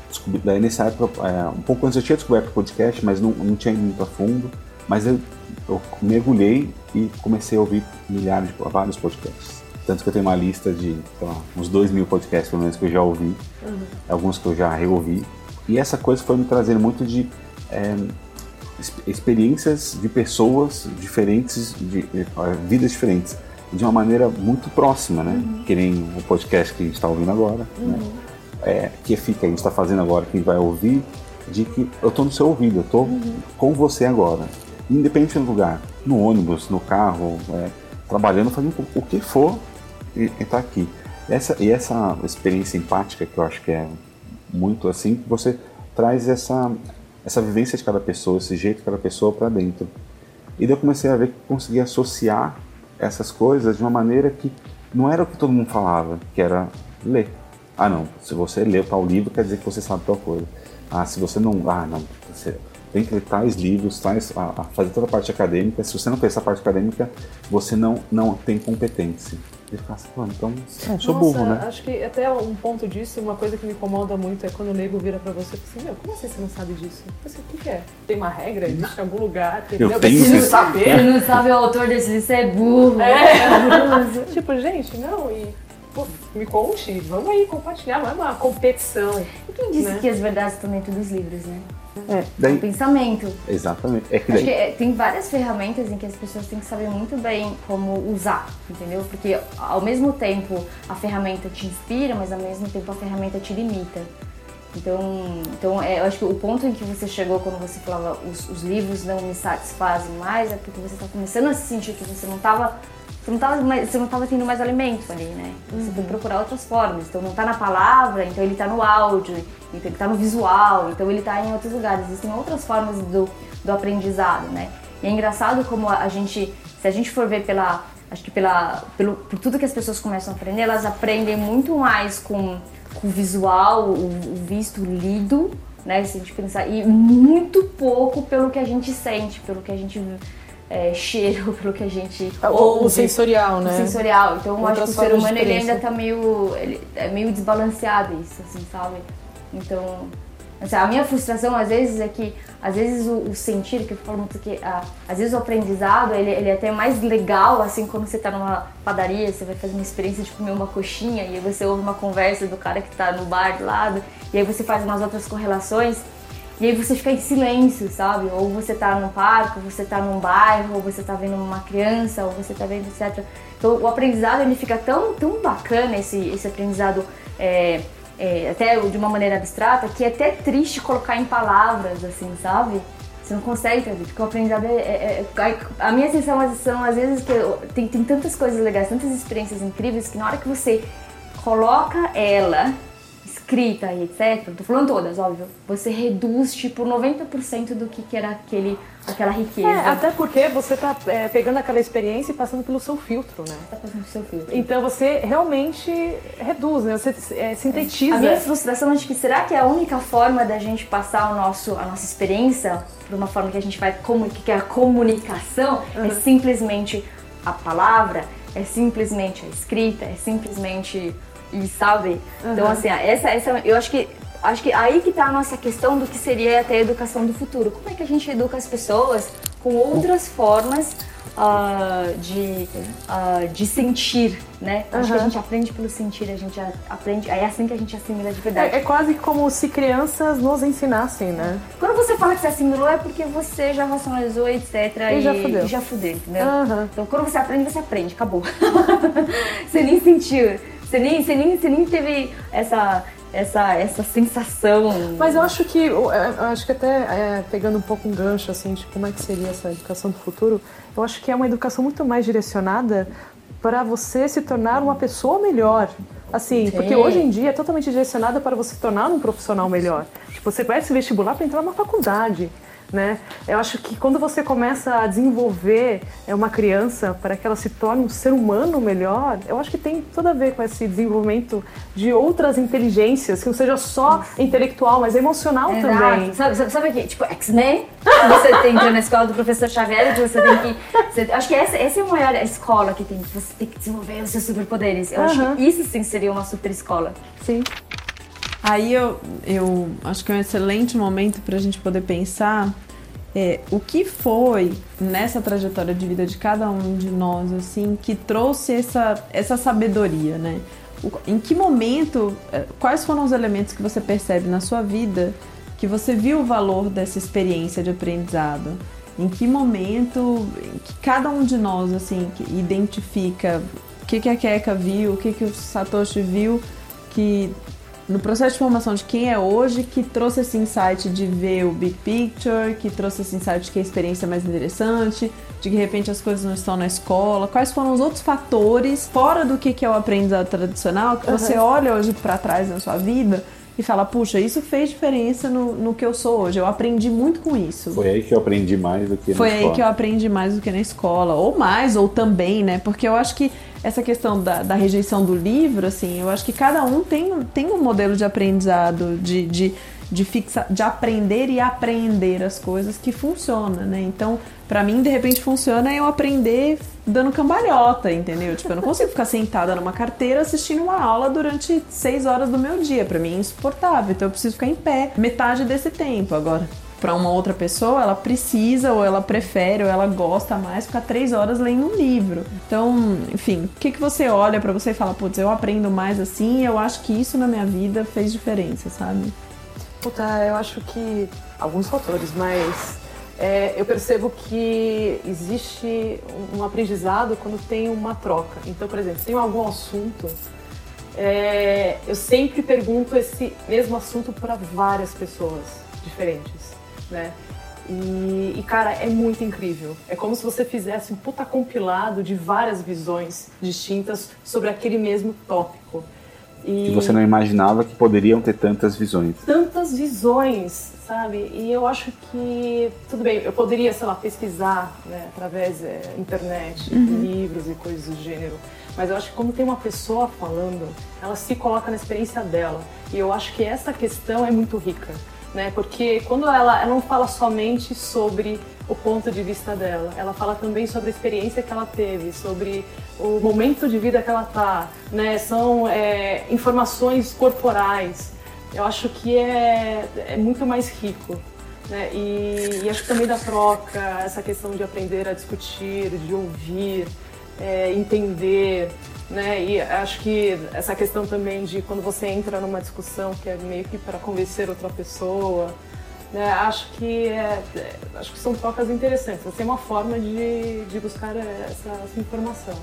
Descobri, daí nessa época, é, um pouco antes eu tinha descoberto o podcast, mas não, não tinha ido muito a fundo, mas eu, eu mergulhei e comecei a ouvir milhares de vários podcasts. Tanto que eu tenho uma lista de, sei lá, uns dois mil podcasts, pelo menos, que eu já ouvi. Uhum. Alguns que eu já reouvi. E essa coisa foi me trazendo muito de... É, experiências de pessoas diferentes, de, de vidas diferentes, de uma maneira muito próxima, né? Uhum. Que nem o podcast que a gente está ouvindo agora, uhum. né? É, que fica, a gente está fazendo agora, que vai ouvir, de que eu estou no seu ouvido, eu estou uhum. com você agora, independente do lugar, no ônibus, no carro, é, trabalhando, fazendo o que for, e está aqui. Essa, e essa experiência empática, que eu acho que é muito assim, que você traz essa, essa vivência de cada pessoa, esse jeito de cada pessoa para dentro. E daí eu comecei a ver que consegui associar essas coisas de uma maneira que não era o que todo mundo falava, que era ler. Ah, não, se você leu tal livro, quer dizer que você sabe tal coisa. Ah, se você não... Ah, não, você tem que ler tais livros, tais, a, a fazer toda a parte acadêmica. Se você não fez essa parte acadêmica, você não, não tem competência. E fala assim, pô, então, eu sou Nossa, burro, né? Acho que até um ponto disso, uma coisa que me incomoda muito é quando o nego vira pra você e fala assim, meu, como assim você não sabe disso? Você, o que é? Tem uma regra? Existe em algum lugar? Tem, eu não, tenho que saber. Ele não sabe o autor desse livro, você é burro. É. Tipo, gente, não, e... Pô, me conte, vamos aí compartilhar, não é uma competição. E quem disse, né? que as verdades estão dentro dos livros, né? É, daí, é um pensamento. Exatamente. É que daí. Acho que tem várias ferramentas em que as pessoas têm que saber muito bem como usar, entendeu? Porque ao mesmo tempo a ferramenta te inspira, mas ao mesmo tempo a ferramenta te limita. Então, então é, eu acho que o ponto em que você chegou quando você falava os, os livros não me satisfazem mais é porque você está começando a se sentir que você não estava... Você não tava, você não tava tendo mais alimento ali, né? Você uhum. tem que procurar outras formas. Então não tá na palavra, então ele tá no áudio, então ele tá no visual, então ele tá em outros lugares. Existem outras formas do, do aprendizado, né? E é engraçado como a gente, se a gente for ver pela, acho que pela, pelo, por tudo que as pessoas começam a aprender, elas aprendem muito mais com, com o visual, o, o visto, o lido, né? Se a gente pensar, e muito pouco pelo que a gente sente, pelo que a gente... É, cheiro, pelo que a gente ou o sensorial, né? O sensorial. Então eu acho que o ser humano ele ainda tá meio, ele é meio desbalanceado isso, assim, sabe? Então, assim, a minha frustração às vezes é que, às vezes o, o sentir, que eu falo muito que, ah, às vezes o aprendizado ele, ele é até mais legal, assim, quando você tá numa padaria, você vai fazer uma experiência de comer uma coxinha e aí você ouve uma conversa do cara que tá no bar do lado e aí você faz umas outras correlações. E aí você fica em silêncio, sabe? Ou você tá num parque, ou você tá num bairro, ou você tá vendo uma criança, ou você tá vendo etcétera. Então o aprendizado ele fica tão, tão bacana, esse, esse aprendizado é, é, até de uma maneira abstrata, que é até triste colocar em palavras, assim, sabe? Você não consegue, sabe? Porque o aprendizado é... é, é a minha sensação, às vezes, que eu, tem, tem tantas coisas legais, tantas experiências incríveis, que na hora que você coloca ela... escrita e etcétera, tô falando todas, óbvio, você reduz tipo noventa por cento do que, que era aquele, aquela riqueza. É, até porque você tá é, pegando aquela experiência e passando pelo seu filtro, né? Tá passando pelo seu filtro. Então você realmente reduz, né? Você é, sintetiza. A minha frustração é de que será que é a única forma da gente passar o nosso, a nossa experiência por uma forma que a gente vai comunicar, que é a comunicação, uhum. é simplesmente a palavra, é simplesmente a escrita, é simplesmente... E sabe? Uhum. Então assim, essa, essa, eu acho que, acho que aí que tá a nossa questão do que seria até a educação do futuro. Como é que a gente educa as pessoas com outras formas uh, de, uh, de sentir, né? Uhum. Acho que a gente aprende pelo sentir, a gente aprende, é assim que a gente assimila de verdade. É, é quase como se crianças nos ensinassem, né? Quando você fala que você assimilou é porque você já racionalizou, etcétera. E, e já fudeu. E já fudeu, entendeu? Uhum. Então quando você aprende, você aprende, acabou. Você nem sentiu. Você nem, você, nem, você nem teve essa, essa, essa sensação. Mas eu acho que, eu acho que até é, pegando um pouco um gancho assim, de como é que seria essa educação do futuro, eu acho que é uma educação muito mais direcionada para você se tornar uma pessoa melhor. Assim, sim. Porque hoje em dia é totalmente direcionada para você se tornar um profissional melhor. Tipo, você vai se vestibular para entrar numa faculdade. Né? Eu acho que quando você começa a desenvolver uma criança para que ela se torne um ser humano melhor, eu acho que tem tudo a ver com esse desenvolvimento de outras inteligências, que não seja só sim. intelectual, mas emocional é também. Exato. Sabe, sabe, sabe que, tipo, X-Men, você tem que ir na escola do professor Xavier, que você tem que... Você, acho que essa, essa é a maior escola que tem, que você tem que desenvolver os seus superpoderes. Eu uhum. acho que isso sim seria uma super escola. Sim. Aí eu, eu acho que é um excelente momento para a gente poder pensar é, o que foi nessa trajetória de vida de cada um de nós assim, que trouxe essa, essa sabedoria, né? O, em que momento, quais foram os elementos que você percebe na sua vida que você viu o valor dessa experiência de aprendizado? Em que momento que cada um de nós assim, identifica o que, que a Keka viu, o que, que o Satoshi viu, que no processo de formação de quem é hoje, que trouxe esse insight de ver o big picture, que trouxe esse insight de que a experiência é mais interessante, de que de repente as coisas não estão na escola, quais foram os outros fatores, fora do que, que é o aprendizado tradicional, que uhum. você olha hoje pra trás na sua vida e fala, puxa, isso fez diferença no, no que eu sou hoje, eu aprendi muito com isso. Foi aí que eu aprendi mais do que Foi na escola. Foi aí que eu aprendi mais do que na escola, ou mais, ou também, né, porque eu acho que essa questão da, da rejeição do livro, assim, eu acho que cada um tem, tem um modelo de aprendizado, de, de, de, fixa, de aprender e aprender as coisas que funciona, né, então, pra mim, de repente, funciona eu aprender dando cambalhota, entendeu? Tipo, eu não consigo ficar sentada numa carteira assistindo uma aula durante seis horas do meu dia. Pra mim é insuportável, então eu preciso ficar em pé metade desse tempo. Agora, pra uma outra pessoa, ela precisa, ou ela prefere, ou ela gosta mais ficar três horas lendo um livro. Então, enfim, o que, que você olha pra você e fala, putz, eu aprendo mais assim, eu acho que isso na minha vida fez diferença, sabe? Puta, eu acho que alguns fatores, mas... É, eu percebo que existe um aprendizado quando tem uma troca. Então, por exemplo, se tem algum assunto, é, eu sempre pergunto esse mesmo assunto para várias pessoas diferentes, né? E, e, cara, é muito incrível. É como se você fizesse um puta compilado de várias visões distintas sobre aquele mesmo tópico. E que você não imaginava que poderiam ter tantas visões. Tantas visões, sabe? E eu acho que, tudo bem, eu poderia, sei lá, pesquisar, né, através da é, internet, uhum. livros e coisas do gênero. Mas eu acho que como tem uma pessoa falando, ela se coloca na experiência dela. E eu acho que essa questão é muito rica, né? Porque quando ela, ela não fala somente sobre o ponto de vista dela, ela fala também sobre a experiência que ela teve, sobre o momento de vida que ela tá, né? São é, informações corporais. Eu acho que é, é muito mais rico, né? E, e acho que também da troca, essa questão de aprender a discutir, de ouvir, é, entender, né? E acho que essa questão também de quando você entra numa discussão que é meio que para convencer outra pessoa, né? Acho que é, acho que são trocas interessantes. Você tem uma forma de, de buscar essa, essa informação.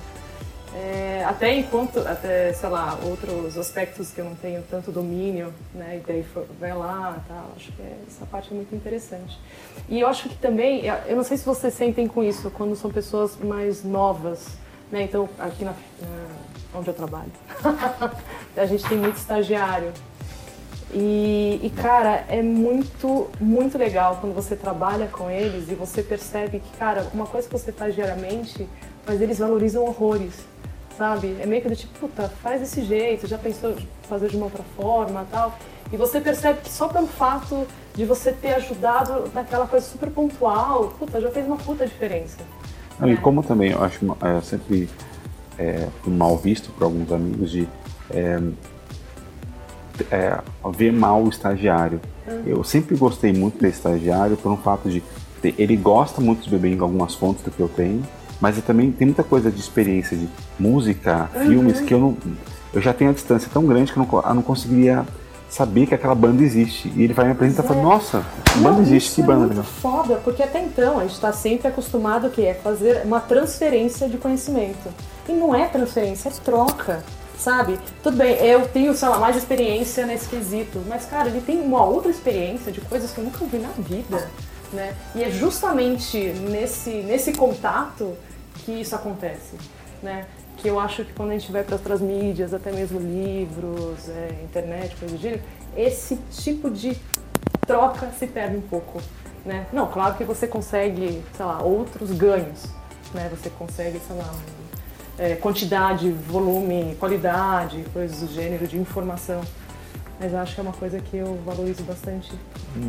É, até enquanto, até, sei lá, outros aspectos que eu não tenho tanto domínio, né, e daí vai lá e tal, acho que é, essa parte é muito interessante. E eu acho que também, eu não sei se vocês sentem com isso, quando são pessoas mais novas, né, então aqui na, na, onde eu trabalho, a gente tem muito estagiário. E, e, cara, é muito, muito legal quando você trabalha com eles e você percebe que, cara, uma coisa que você faz diariamente, mas eles valorizam horrores, sabe? É meio que do tipo, puta, faz desse jeito, já pensou fazer de uma outra forma e tal. E você percebe que só pelo fato de você ter ajudado naquela coisa super pontual, puta, já fez uma puta diferença. Não, né? E como também, eu acho, eu sempre é, fui mal visto por alguns amigos de... É, É, ver mal o estagiário. Uhum. Eu sempre gostei muito desse estagiário por um fato de ter, ele gosta muito de beber em algumas fontes do que eu tenho, mas eu também tem muita coisa de experiência de música, uhum. filmes que eu não, eu já tenho a distância tão grande que eu não, eu não conseguiria saber que aquela banda existe. E ele vai me apresentar e fala, nossa, não, banda existe, que banda é legal. Foda, porque até então a gente está sempre acostumado que é fazer uma transferência de conhecimento. E não é transferência, é troca. Sabe? Tudo bem, eu tenho, sei lá, mais experiência nesse quesito, mas, cara, ele tem uma outra experiência de coisas que eu nunca vi na vida, né? E é justamente nesse, nesse contato que isso acontece, né? Que eu acho que quando a gente vai para outras mídias, até mesmo livros, é, internet, coisa do gênero, esse tipo de troca se perde um pouco, né? Não, claro que você consegue, sei lá, outros ganhos, né? Você consegue, sei lá... É, quantidade, volume, qualidade, coisas do gênero, de informação. Mas acho que é uma coisa que eu valorizo bastante.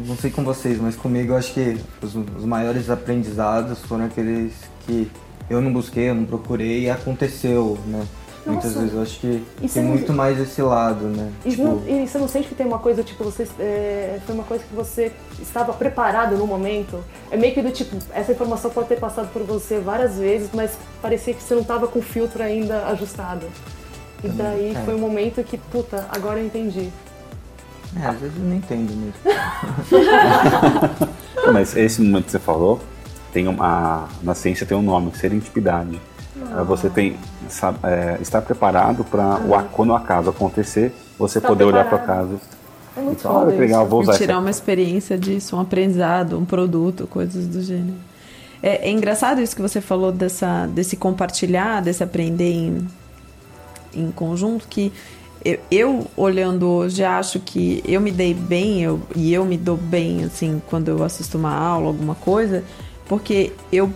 Não sei com vocês, mas comigo eu acho que os, os maiores aprendizados foram aqueles que eu não busquei, eu não procurei e aconteceu, né? Nossa. Muitas vezes eu acho que e tem muito não... mais esse lado, né? E, tipo... não, e você não sente que tem uma coisa, tipo, você, é, foi uma coisa que você estava preparado no momento? É meio que do tipo, essa informação pode ter passado por você várias vezes, mas parecia que você não estava com o filtro ainda ajustado. E daí é. Foi um momento que, puta, agora eu entendi. É, às vezes eu não entendo mesmo. Mas esse momento que você falou, tem uma, na ciência tem um nome, serendipidade. Ah. Você tem, sabe, é, estar preparado para ah. quando o acaso acontecer, você tá poder preparado. Olhar para o acaso. É muito então, foda legal, vou usar tirar essa... uma experiência disso, um aprendizado, um produto, coisas do gênero. É, é engraçado isso que você falou dessa, desse compartilhar, desse aprender em, em conjunto, que eu, eu, olhando hoje, acho que eu me dei bem, eu, e eu me dou bem, assim, quando eu assisto uma aula, alguma coisa, porque eu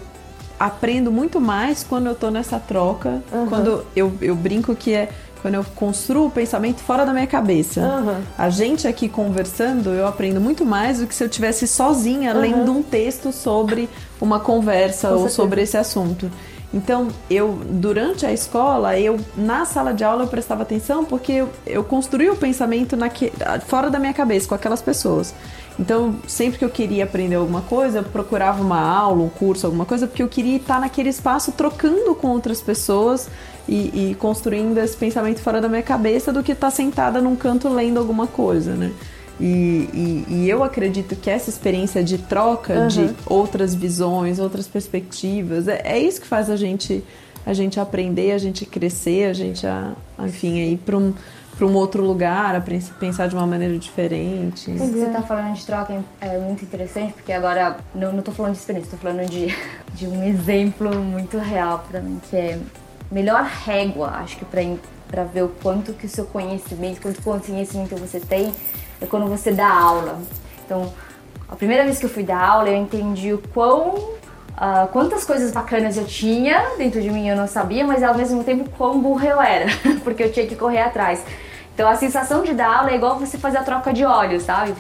aprendo muito mais quando eu tô nessa troca, uhum. quando eu, eu brinco que é quando eu construo o pensamento fora da minha cabeça. Uhum. A gente aqui conversando, eu aprendo muito mais do que se eu estivesse sozinha uhum. lendo um texto sobre uma conversa ou sobre esse assunto. Então, eu, durante a escola, eu, na sala de aula, eu prestava atenção porque eu, eu construía o pensamento naque, fora da minha cabeça, com aquelas pessoas. Então, sempre que eu queria aprender alguma coisa, eu procurava uma aula, um curso, alguma coisa, porque eu queria estar naquele espaço trocando com outras pessoas e, e construindo esse pensamento fora da minha cabeça do que estar sentada num canto lendo alguma coisa, né? E, e, e eu acredito que essa experiência de troca, uhum. de outras visões, outras perspectivas, é, é isso que faz a gente, a gente aprender, a gente crescer, a gente, a, enfim, ir para um, para um outro lugar, a pensar de uma maneira diferente. O que você está falando de troca é muito interessante, porque agora, não estou falando de experiência, estou falando de, de um exemplo muito real para mim, que é melhor régua, acho que para para ver o quanto que o seu conhecimento, quanto conhecimento você tem, é quando você dá aula. Então, a primeira vez que eu fui dar aula, eu entendi o quão, uh, quantas coisas bacanas eu tinha dentro de mim, eu não sabia, mas ao mesmo tempo quão burra eu era, porque eu tinha que correr atrás. Então, a sensação de dar aula é igual você fazer a troca de óleo, sabe?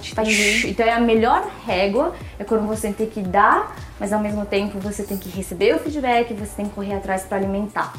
Então, é a melhor régua, é quando você tem que dar, mas ao mesmo tempo você tem que receber o feedback, você tem que correr atrás para alimentar.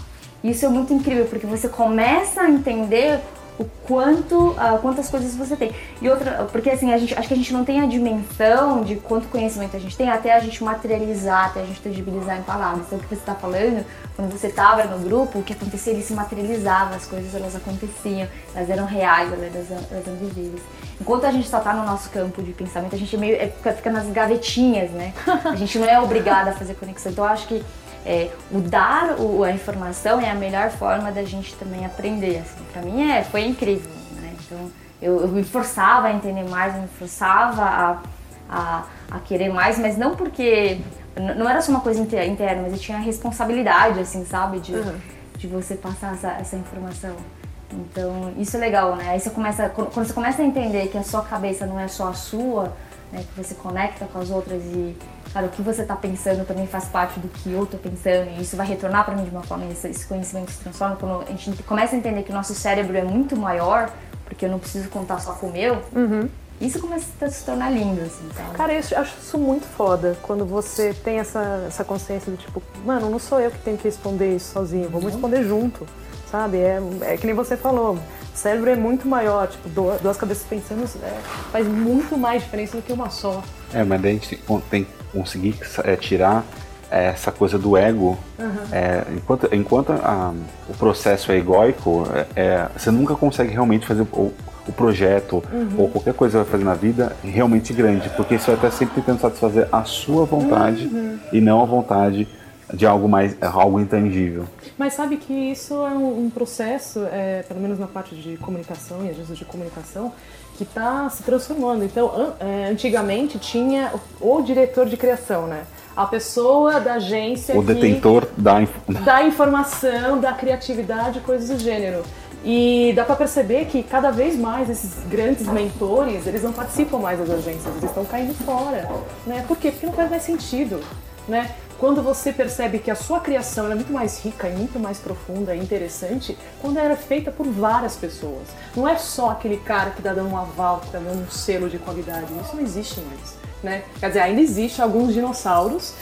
Isso é muito incrível, porque você começa a entender o quanto, uh, quantas coisas você tem. E outra, porque assim, a gente, acho que a gente não tem a dimensão de quanto conhecimento a gente tem até a gente materializar, até a gente tangibilizar em palavras. Então, o que você está falando, quando você estava no grupo, o que acontecia, ele se materializava, as coisas elas aconteciam, elas eram reais, elas eram, elas eram visíveis. Enquanto a gente só está no nosso campo de pensamento, a gente meio é, fica nas gavetinhas, né? A gente não é obrigada a fazer conexão. Então, eu acho que É, o dar o, a informação é a melhor forma da gente também aprender, assim, pra mim é, foi incrível, né? Então eu, eu me forçava a entender mais, eu me forçava a, a, a querer mais, mas não porque, não era só uma coisa interna, mas eu tinha a responsabilidade, assim, sabe, de, uhum. de você passar essa, essa informação. Então isso é legal, né? Aí você começa, quando você começa a entender que a sua cabeça não é só a sua, né, que você conecta com as outras e, cara, o que você está pensando também faz parte do que eu estou pensando e isso vai retornar para mim de uma forma, esse conhecimento se transforma. Quando a gente começa a entender que o nosso cérebro é muito maior, porque eu não preciso contar só com o meu, uhum. isso começa a se tornar lindo, assim, sabe? Cara, eu acho isso muito foda, quando você tem essa, essa consciência do tipo, mano, não sou eu que tenho que responder isso sozinho, vamos responder junto, sabe? É, é que nem você falou. O cérebro é muito maior, tipo, duas cabeças pensando é, faz muito mais diferença do que uma só. É, mas daí a gente tem que conseguir é, tirar essa coisa do ego. Uhum. É, enquanto enquanto a, o processo é egóico, é, você nunca consegue realmente fazer o, o projeto uhum. ou qualquer coisa que você vai fazer na vida realmente grande, porque você vai estar sempre tentando satisfazer a sua vontade uhum. e não a vontade de algo mais, algo intangível. Mas sabe que isso é um, um processo, é, pelo menos na parte de comunicação e agências de comunicação, que está se transformando. Então, an- é, antigamente tinha o, o diretor de criação, né? A pessoa da agência, o que, detentor da, inf- da informação, da criatividade, coisas do gênero. E dá para perceber que cada vez mais esses grandes mentores, eles não participam mais das agências, eles estão caindo fora, né? Por quê? Porque não faz mais sentido, né? Quando você percebe que a sua criação é muito mais rica e muito mais profunda e interessante quando ela era feita por várias pessoas. Não é só aquele cara que está dando um aval, que está dando um selo de qualidade. Isso não existe mais, né? Quer dizer, ainda existem alguns dinossauros,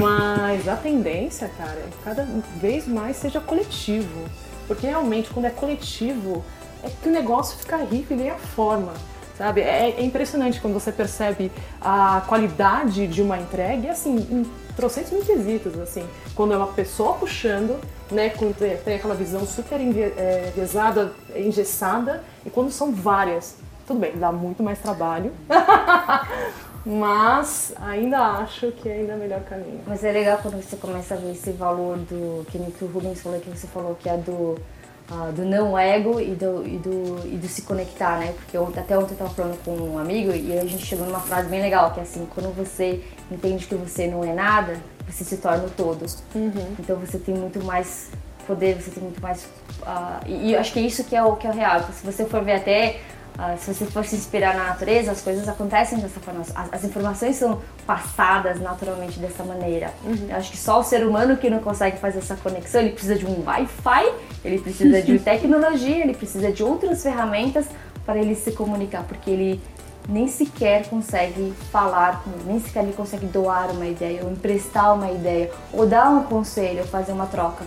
mas a tendência, cara, é que cada vez mais seja coletivo. Porque realmente, quando é coletivo, é que o negócio fica rico e ganha forma. Sabe? É impressionante quando você percebe a qualidade de uma entrega e, assim, em trocentos mil quesitos, assim. Quando é uma pessoa puxando, né, quando tem aquela visão super enviesada, engessada, e quando são várias. Tudo bem, dá muito mais trabalho, mas ainda acho que ainda é o melhor caminho. Mas é legal quando você começa a ver esse valor do que o Rubens falou, que você falou que é do, uh, do não ego e do, e, do, e do se conectar, né? Porque ontem, até ontem eu tava falando com um amigo e a gente chegou numa frase bem legal, que é assim, quando você entende que você não é nada, você se torna o todo. Uhum. Então você tem muito mais poder, você tem muito mais... Uh, e, e acho que é isso que é o, que é o real, porque se você for ver até... Uh, se você for se inspirar na natureza, as coisas acontecem dessa forma, as, as informações são passadas naturalmente dessa maneira. Uhum. Eu acho que só o ser humano que não consegue fazer essa conexão, ele precisa de um Wi-Fi, ele precisa de tecnologia, ele precisa de outras ferramentas para ele se comunicar, porque ele nem sequer consegue falar, nem sequer ele consegue doar uma ideia, ou emprestar uma ideia, ou dar um conselho, ou fazer uma troca.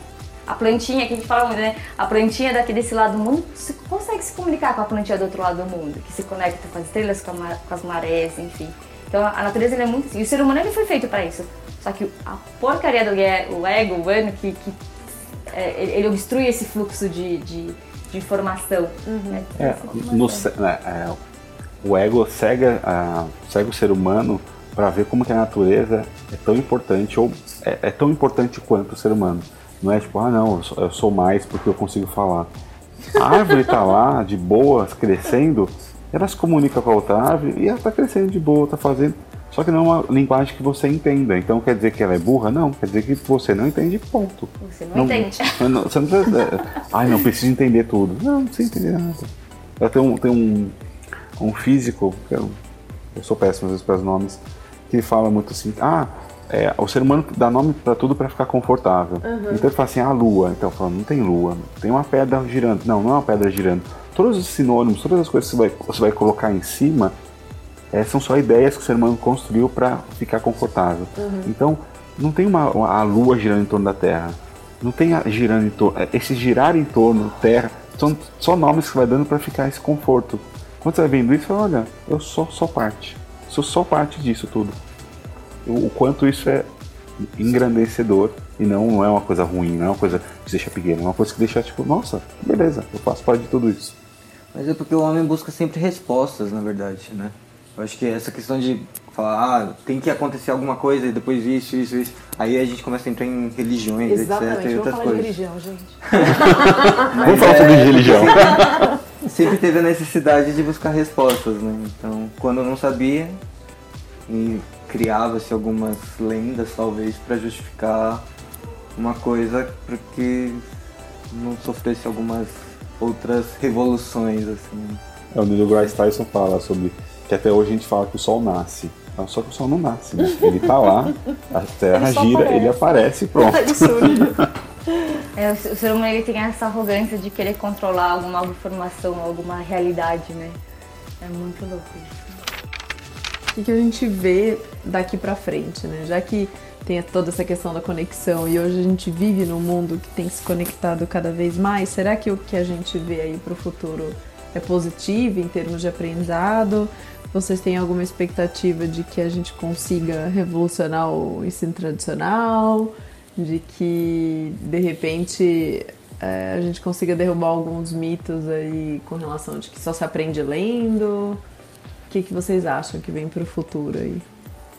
A plantinha, que a gente fala muito, né? A plantinha daqui desse lado do mundo se, consegue se comunicar com a plantinha do outro lado do mundo, que se conecta com as estrelas, com, a, com as marés, enfim. Então a natureza ele é muito assim. E o ser humano ele foi feito para isso. Só que a porcaria do o ego humano, que, que é, ele obstrui esse fluxo de, de, de informação. Uhum. Né? É, no, é, o ego cega, cega o ser humano para ver como que a natureza é tão importante, ou é, é tão importante quanto o ser humano. Não é tipo, ah não, eu sou, eu sou mais porque eu consigo falar. A árvore tá lá, de boas, crescendo, ela se comunica com a outra árvore e ela tá crescendo de boa, tá fazendo. Só que não é uma linguagem que você entenda. Então quer dizer que ela é burra? Não, quer dizer que você não entende, ponto. Você não, não entende. Não, você não precisa, ah, não, preciso entender tudo. Não, não precisa entender nada. Tem um, tem um, um físico, que eu, eu sou péssimo às vezes para os nomes, que ele fala muito assim, ah, É, o ser humano dá nome pra tudo pra ficar confortável. Uhum. Então ele fala assim, a lua. Então fala, não tem lua, tem uma pedra girando. Não, não é uma pedra girando. Todos os sinônimos, todas as coisas que você vai, você vai colocar em cima é, são só ideias que o ser humano construiu pra ficar confortável. Uhum. Então, não tem uma, uma, a lua girando em torno da terra. Não tem a, girando em torno... Esse girar em torno, terra, são só nomes que você vai dando pra ficar esse conforto. Quando você vai vendo isso, você fala, olha, eu sou só parte. Sou só parte disso tudo. O quanto isso é engrandecedor e não é uma coisa ruim, não é uma coisa que te deixa pequeno, é uma coisa que deixa tipo, nossa, beleza, eu faço parte de tudo isso. Mas é porque o homem busca sempre respostas, na verdade, né? Eu acho que essa questão de falar, ah, tem que acontecer alguma coisa e depois isso, isso, isso, aí a gente começa a entrar em religiões, exatamente, etcétera. Exatamente, vamos falar de religião, gente. Vamos falar sobre é... religião. Sempre teve a necessidade de buscar respostas, né? Então, quando eu não sabia... E... criava-se algumas lendas, talvez, para justificar uma coisa para que não sofresse algumas outras revoluções, assim. É, o Neil deGrasse Tyson fala sobre que até hoje a gente fala que o sol nasce, só que o sol não nasce, né? Ele tá lá, a terra ele gira, aparece. Ele aparece e pronto. É, o ser humano ele tem essa arrogância de querer controlar alguma informação, alguma realidade, né? É muito louco isso. O que a gente vê daqui pra frente, né? Já que tem toda essa questão da conexão e hoje a gente vive num mundo que tem se conectado cada vez mais, será que o que a gente vê aí pro futuro é positivo em termos de aprendizado? Vocês têm alguma expectativa de que a gente consiga revolucionar o ensino tradicional? De que, de repente, a gente consiga derrubar alguns mitos aí com relação de que só se aprende lendo? O que, que vocês acham que vem pro futuro aí?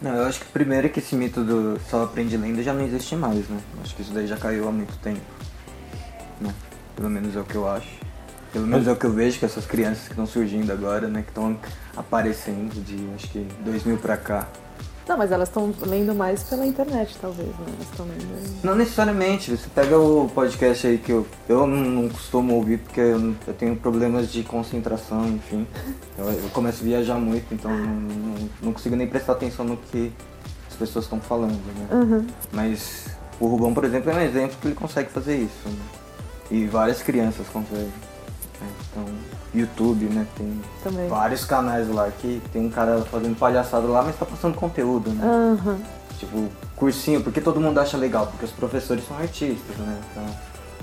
Não, eu acho que primeiro é que esse mito do só aprende lendo já não existe mais, né? Acho que isso daí já caiu há muito tempo, né? Pelo menos é o que eu acho. Pelo menos é o que eu vejo, que essas crianças que estão surgindo agora, né? Que estão aparecendo de, acho que, dois mil pra cá. Não, mas elas estão lendo mais pela internet, talvez, né? Elas estão lendo... Não necessariamente. Você pega o podcast aí que eu, eu não costumo ouvir porque eu, eu tenho problemas de concentração, enfim. Eu, eu começo a viajar muito, então não, não, não consigo nem prestar atenção no que as pessoas estão falando, né? Uhum. Mas o Rubão, por exemplo, é um exemplo que ele consegue fazer isso, né? E várias crianças conseguem. Né? Então... YouTube, né? Tem também vários canais lá que tem um cara fazendo palhaçada lá, mas tá passando conteúdo, né? Uhum. Tipo, cursinho, porque todo mundo acha legal, porque os professores são artistas, né? Então,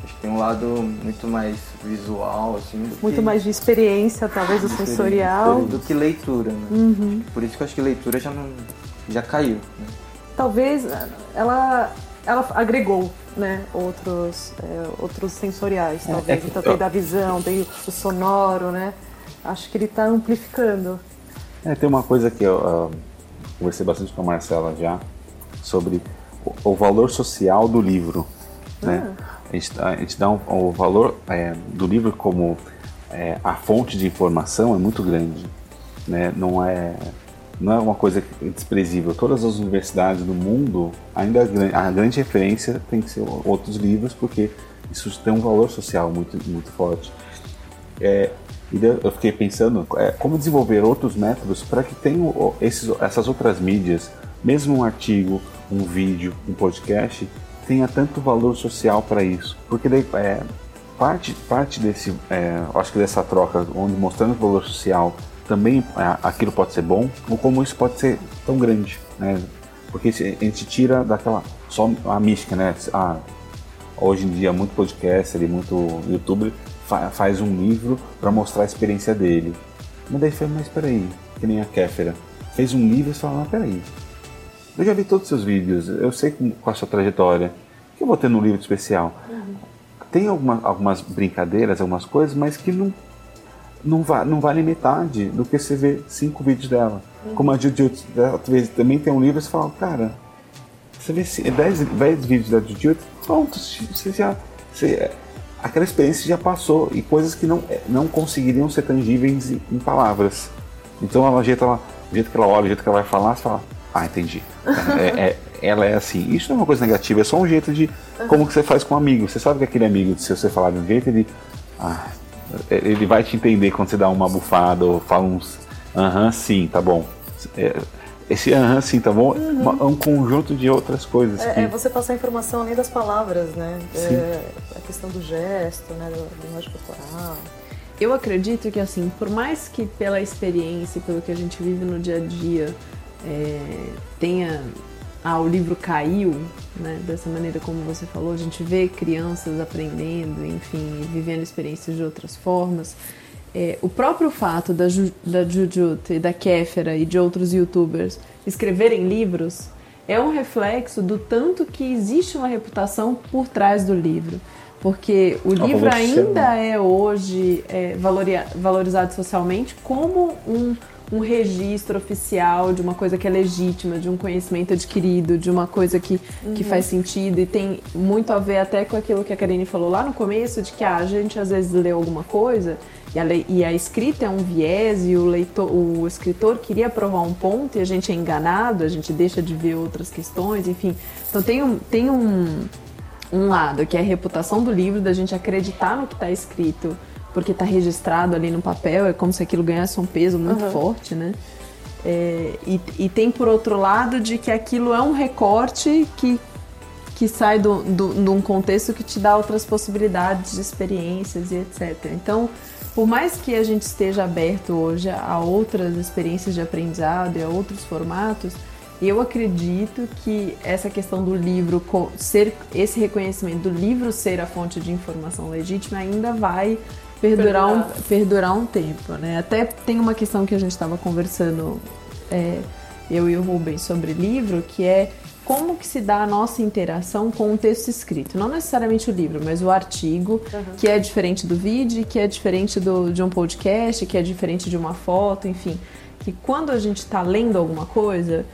acho que tem um lado muito mais visual, assim. Do muito que... mais de experiência, talvez, do sensorial. Do que leitura, né? Uhum. Por isso que eu acho que leitura já, não... já caiu, né? Talvez ela... ela agregou, né, outros, é, outros sensoriais, talvez, é, é, então tem da visão, tem o sonoro, né, Acho que ele está amplificando. É, tem uma coisa que eu uh, conversei bastante com a Marcela já, sobre o, o valor social do livro. Ah. Né? A, gente, a gente dá um, o valor é, do livro como é, a fonte de informação é muito grande. Né? Não é... Não é uma coisa desprezível. Todas as universidades do mundo, ainda a grande referência tem que ser outros livros, porque isso tem um valor social muito, muito forte. É, eu fiquei pensando é, como desenvolver outros métodos para que tenham esses, essas outras mídias, mesmo um artigo, um vídeo, um podcast, tenha tanto valor social para isso. Porque daí, é, parte, parte desse, é, acho que dessa troca, onde mostrando o valor social, também aquilo pode ser bom, ou como isso pode ser tão grande, né? Porque a gente tira daquela, só a mística, né? Ah, hoje em dia muito podcaster e muito youtuber fa- faz um livro para mostrar a experiência dele. Mas daí foi, mas peraí, que nem a Kéfera, fez um livro e você fala, mas peraí, eu já vi todos os seus vídeos, eu sei qual a sua trajetória, o que eu vou ter no livro especial? Uhum. Tem alguma, algumas brincadeiras, algumas coisas, mas que não Não, va- não vale metade do que você vê cinco vídeos dela. Uhum. Como a Jujutsu, talvez também tem um livro e você fala, cara, você vê dez, dez vídeos da Jujutsu, pronto, você já, você, aquela experiência já passou, e coisas que não, não conseguiriam ser tangíveis em, em palavras. Então ela, o jeito, ela, o jeito que ela olha, o jeito que ela vai falar, você fala, ah, entendi. É, é, ela é assim. Isso não é uma coisa negativa, é só um jeito de como que você faz com um amigo. Você sabe que aquele amigo, se você falar de um jeito, ele... Ah, ele vai te entender quando você dá uma bufada ou fala uns aham, uhum, sim, tá bom. Esse aham, uhum, sim, tá bom uhum. é um conjunto de outras coisas. É, que... é você passar informação além das palavras, né? É, a questão do gesto, né? Da linguagem corporal. Eu acredito que, assim, por mais que pela experiência e pelo que a gente vive no dia a dia é, tenha... Ah, o livro caiu, né? Dessa maneira como você falou, a gente vê crianças aprendendo, enfim, vivendo experiências de outras formas. É, o próprio fato da, Ju, da Jujutsu e da Kéfera e de outros youtubers escreverem livros é um reflexo do tanto que existe uma reputação por trás do livro. Porque o livro ainda é hoje é, valoria, valorizado socialmente como um... um registro oficial de uma coisa que é legítima, de um conhecimento adquirido, de uma coisa que, uhum. que faz sentido, e tem muito a ver até com aquilo que a Karine falou lá no começo, de que ah, a gente às vezes lê alguma coisa e a, le- e a escrita é um viés, e o, leitor, o escritor queria provar um ponto e a gente é enganado, a gente deixa de ver outras questões, enfim. Então tem um, tem um, um lado que é a reputação do livro, da gente acreditar no que está escrito, porque está registrado ali no papel, é como se aquilo ganhasse um peso muito uhum. forte, né? É, e, e tem, por outro lado, de que aquilo é um recorte que, que sai de um contexto que te dá outras possibilidades de experiências e etcétera. Então, por mais que a gente esteja aberto hoje a outras experiências de aprendizado e a outros formatos, eu acredito que essa questão do livro, ser, esse reconhecimento do livro ser a fonte de informação legítima ainda vai... Perdurar um, perdurar um tempo, né? Até tem uma questão que a gente estava conversando, é, eu e o Rubens, sobre livro, que é como que se dá a nossa interação com o texto escrito. Não necessariamente o livro, mas o artigo, uhum. que é diferente do vídeo, que é diferente do, de um podcast, que é diferente de uma foto, enfim. Que quando a gente está lendo alguma coisa...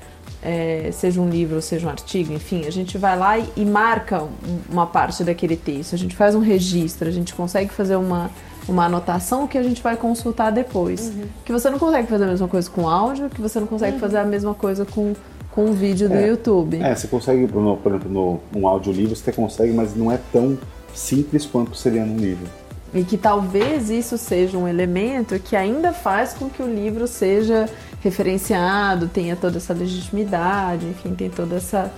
É, seja um livro, seja um artigo, enfim, a gente vai lá e, e marca uma parte daquele texto, a gente faz um registro, a gente consegue fazer uma, uma anotação que a gente vai consultar depois. Uhum. Que você não consegue fazer a mesma coisa com áudio, que você não consegue uhum. fazer a mesma coisa com, com um vídeo do é, YouTube. É, você consegue, no, por exemplo, no, num audiolivro você consegue, mas não é tão simples quanto seria num livro. E que talvez isso seja um elemento que ainda faz com que o livro seja referenciado, tenha toda essa legitimidade, enfim, tem toda essa,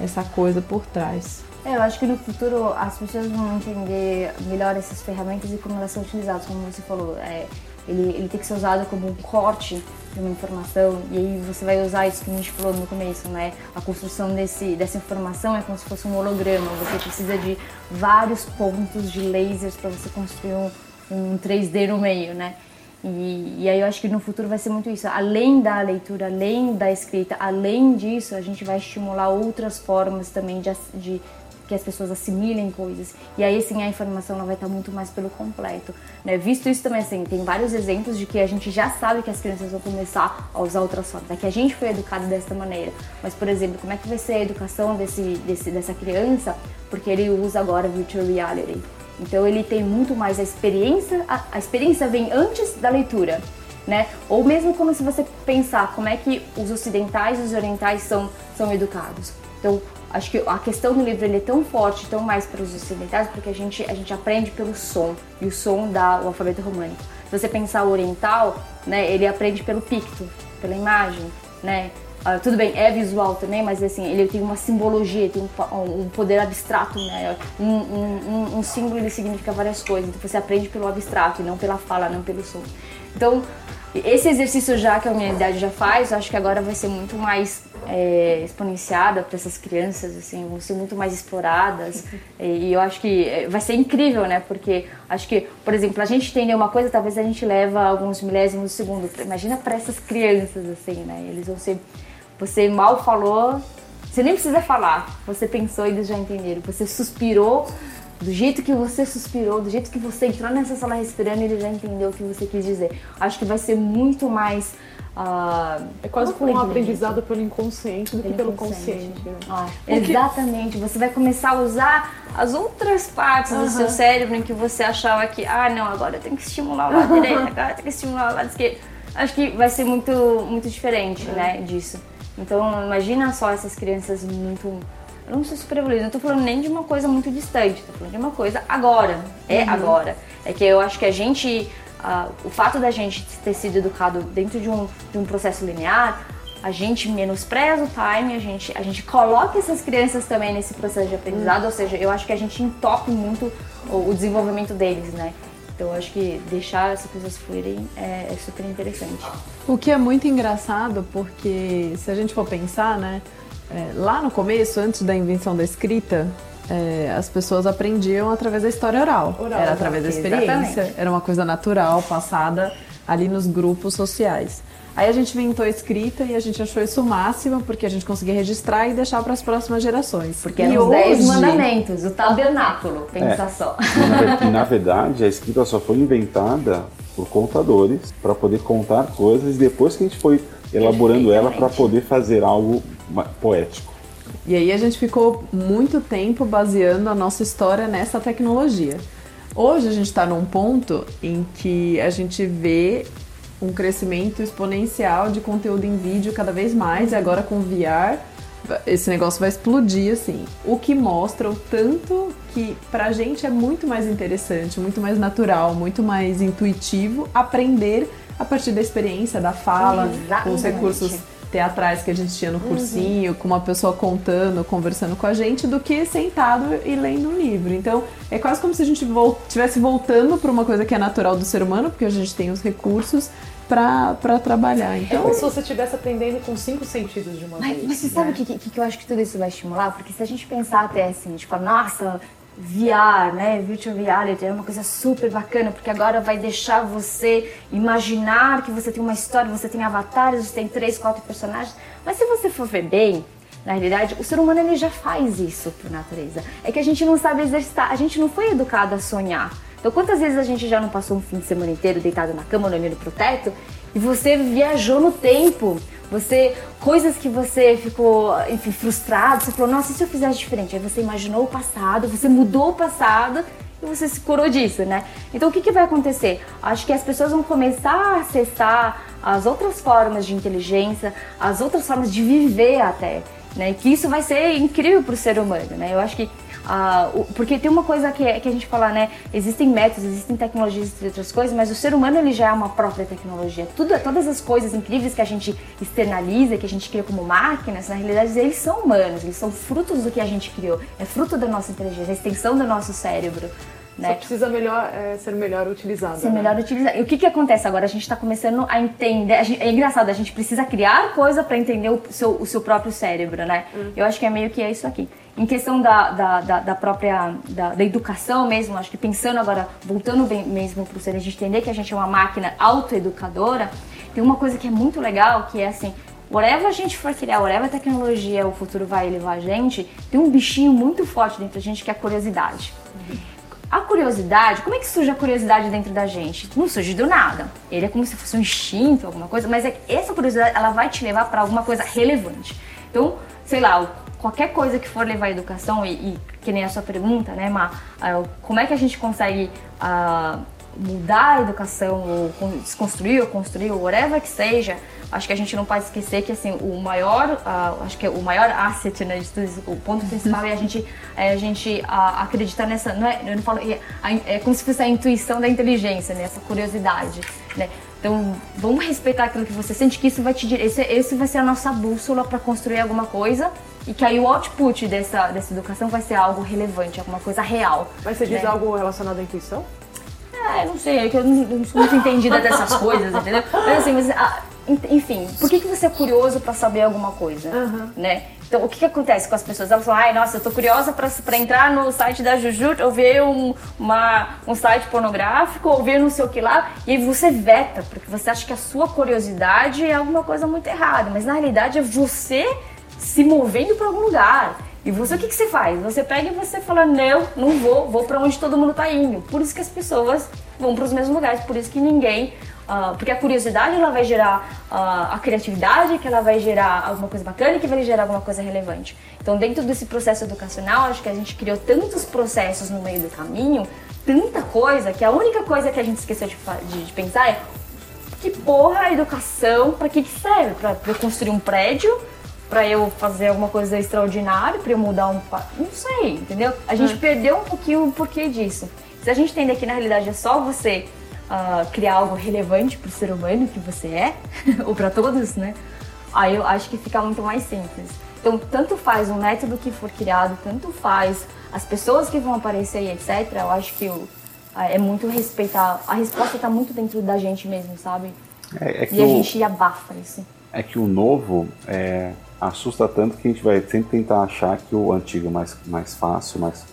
essa coisa por trás. É, eu acho que no futuro as pessoas vão entender melhor essas ferramentas e como elas são utilizadas, como você falou. É, ele, ele tem que ser usado como um corte de uma informação, e aí você vai usar isso que a gente falou no começo, né? A construção desse, dessa informação é como se fosse um holograma, você precisa de vários pontos de lasers para você construir um, um três D no meio, né? E, e aí eu acho que no futuro vai ser muito isso, além da leitura, além da escrita, além disso a gente vai estimular outras formas também de, de que as pessoas assimilem coisas. E aí, assim, a informação ela vai estar muito mais pelo completo, né? Visto isso também, assim, tem vários exemplos de que a gente já sabe que as crianças vão começar a usar ultrassom, é que a gente foi educado dessa maneira. Mas, por exemplo, como é que vai ser a educação desse, desse, dessa criança? Porque ele usa agora virtual reality. Então, ele tem muito mais a experiência, a, a experiência vem antes da leitura, né? Ou mesmo como se você pensar como é que os ocidentais e os orientais são, são educados. Então, acho que a questão do livro ele é tão forte, tão mais para os ocidentais, porque a gente, a gente aprende pelo som, e o som dá o alfabeto românico. Se você pensar o oriental, né, ele aprende pelo picto, pela imagem, né? Uh, tudo bem, é visual também, mas assim, ele tem uma simbologia, tem um, um poder abstrato, né? Um, um, um símbolo ele significa várias coisas, então você aprende pelo abstrato e não pela fala, não pelo som. Então, esse exercício já que a humanidade já faz, eu acho que agora vai ser muito mais é, exponenciada para essas crianças, assim, vão ser muito mais exploradas e, e eu acho que vai ser incrível, né? Porque acho que, por exemplo, a gente entender uma coisa, talvez a gente leva alguns milésimos de segundo. Imagina para essas crianças, assim, né? Eles vão ser... Você mal falou, você nem precisa falar, você pensou e eles já entenderam. Você suspirou, do jeito que você suspirou, do jeito que você entrou nessa sala respirando, ele já entendeu o que você quis dizer. Acho que vai ser muito mais... Uh, é quase como um aprendizado pelo inconsciente do pelo que pelo consciente. consciente né? Ah, exatamente, você vai começar a usar as outras partes uh-huh. do seu cérebro em que você achava que, ah não, agora eu tenho que estimular o lado direito, agora eu tenho que estimular o lado esquerdo. Acho que vai ser muito, muito diferente, uh-huh. né, disso. Então, imagina só essas crianças muito... Eu não sei se eu não tô falando nem de uma coisa muito distante, tô falando de uma coisa agora, é uhum. agora. É que eu acho que a gente... Uh, o fato da gente ter sido educado dentro de um, de um processo linear, a gente menospreza o time, a gente, a gente coloca essas crianças também nesse processo de aprendizado, uhum. ou seja, eu acho que a gente entope muito o, o desenvolvimento deles, né? Então, eu acho que deixar essas coisas fluírem é, é super interessante. O que é muito engraçado, porque se a gente for pensar, né, é, lá no começo, antes da invenção da escrita, é, as pessoas aprendiam através da história oral. oral era através da experiência, exatamente. Era uma coisa natural, passada ali nos grupos sociais. Aí a gente inventou a escrita e a gente achou isso o máximo, porque a gente conseguia registrar e deixar para as próximas gerações. Porque eram e os dez hoje... mandamentos, o tabernáculo, pensa é, só. Na verdade, a escrita só foi inventada por contadores para poder contar coisas, e depois que a gente foi elaborando ela para poder fazer algo poético. E aí a gente ficou muito tempo baseando a nossa história nessa tecnologia. Hoje a gente está num ponto em que a gente vê um crescimento exponencial de conteúdo em vídeo cada vez mais, e agora com V R esse negócio vai explodir, assim, o que mostra o tanto que pra gente é muito mais interessante, muito mais natural, muito mais intuitivo aprender a partir da experiência, da fala, exatamente. Com os recursos teatrais que a gente tinha no cursinho, uhum. com uma pessoa contando, conversando com a gente, do que sentado e lendo um livro. Então, é quase como se a gente estivesse vol- voltando para uma coisa que é natural do ser humano, porque a gente tem os recursos para para trabalhar. Então, é como se você estivesse aprendendo com cinco sentidos de uma mas, vez. Mas você né? sabe o que, que, que eu acho que tudo isso vai estimular? Porque se a gente pensar até assim, tipo, nossa, V R, né, virtual reality é uma coisa super bacana, porque agora vai deixar você imaginar que você tem uma história, você tem avatares, você tem três, quatro personagens, mas se você for ver bem, na realidade, o ser humano ele já faz isso por natureza. É que a gente não sabe exercitar, a gente não foi educado a sonhar. Então, quantas vezes a gente já não passou um fim de semana inteiro deitado na cama, olhando pro teto, e você viajou no tempo? Você, coisas que você ficou, enfim, frustrado, você falou, nossa, e se eu fizesse diferente? Aí você imaginou o passado, você mudou o passado e você se curou disso, né? Então, o que, que vai acontecer? Acho que as pessoas vão começar a acessar as outras formas de inteligência, as outras formas de viver até, né? Que isso vai ser incrível pro ser humano, né? Eu acho que Uh, porque tem uma coisa que, que a gente fala, né? Existem métodos, existem tecnologias, existem outras coisas, mas o ser humano ele já é uma própria tecnologia. Tudo, todas as coisas incríveis que a gente externaliza, que a gente cria como máquinas, na realidade eles são humanos, eles são frutos do que a gente criou, é fruto da nossa inteligência, a extensão do nosso cérebro. Né? Só precisa melhor, é, ser melhor utilizado. Ser né? melhor utilizado. E o que, que acontece agora? A gente está começando a entender. A gente, é engraçado, a gente precisa criar coisa para entender o seu, o seu próprio cérebro, né? Hum. Eu acho que é meio que é isso aqui. Em questão da, da, da, da própria da, da educação mesmo, acho que pensando agora, voltando bem mesmo para o ser, a gente entender que a gente é uma máquina autoeducadora, tem uma coisa que é muito legal, que é assim, whatever a gente for criar, whatever a tecnologia, o futuro vai levar a gente, tem um bichinho muito forte dentro da gente que é a curiosidade. A curiosidade, como é que surge a curiosidade dentro da gente? Não surge do nada. Ele é como se fosse um instinto, alguma coisa, mas essa curiosidade, ela vai te levar para alguma coisa relevante. Então, sei lá, qualquer coisa que for levar à educação, e, e que nem a sua pergunta, né, Ma, como é que a gente consegue uh, mudar a educação, ou desconstruir, ou construir, ou whatever que seja, acho que a gente não pode esquecer que, assim, o maior, uh, acho que é o maior asset, né, o ponto principal é a gente, é a gente uh, acreditar nessa, não é, eu não falo, é, é como se fosse a intuição da inteligência, né, essa curiosidade, né. Então, vamos respeitar aquilo que você sente, que isso vai te esse, esse vai ser a nossa bússola para construir alguma coisa, e que aí o output dessa, dessa educação vai ser algo relevante, alguma coisa real. Mas você, né, diz algo relacionado à intuição? É, não sei, é que eu não, não sou muito entendida dessas coisas, entendeu? Mas assim, mas, ah, enfim, por que, que você é curioso para saber alguma coisa, uhum, né? Então, o que, que acontece com as pessoas? Elas falam, ai, nossa, eu tô curiosa pra, pra entrar no site da Jujutsu, ou ver um, uma, um site pornográfico, ou ver não sei o que lá, e aí você veta, porque você acha que a sua curiosidade é alguma coisa muito errada, mas na realidade é você se movendo pra algum lugar. E você, o que, que você faz? Você pega e você fala, não, não vou, vou pra onde todo mundo tá indo. Por isso que as pessoas vão pros mesmos lugares, por isso que ninguém... Uh, porque a curiosidade, ela vai gerar uh, a criatividade, que ela vai gerar alguma coisa bacana, que vai gerar alguma coisa relevante. Então, dentro desse processo educacional, acho que a gente criou tantos processos no meio do caminho, tanta coisa, que a única coisa que a gente esqueceu de, de, de pensar é que porra a educação, pra que que serve? Pra, pra eu construir um prédio? Pra eu fazer alguma coisa extraordinária? Pra eu mudar um... não sei, entendeu? A gente hum. perdeu um pouquinho o porquê disso. Se a gente entender que, na realidade, é só você... Uh, criar algo relevante para o ser humano que você é, ou para todos, né? Aí eu acho que fica muito mais simples. Então, tanto faz o método que for criado, tanto faz as pessoas que vão aparecer e et cetera. Eu acho que eu, uh, é muito respeitar. A resposta está muito dentro da gente mesmo, sabe? É, é que e a o, gente abafa isso. É que o novo é, assusta tanto que a gente vai sempre tentar achar que o antigo é mais, mais fácil, mais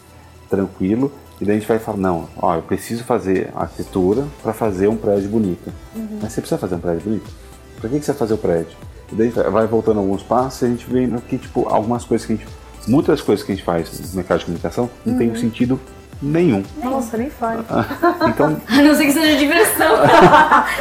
tranquilo. E daí a gente vai falar, não, ó, eu preciso fazer arquitetura para fazer um prédio bonito. Uhum. Mas você precisa fazer um prédio bonito? Para que, que você vai fazer o prédio? E daí vai voltando alguns passos e a gente vê que, tipo, algumas coisas que a gente... muitas coisas que a gente faz no mercado de comunicação não uhum. tem sentido nenhum. Nossa, nem fale. Então... a não ser que seja diversão.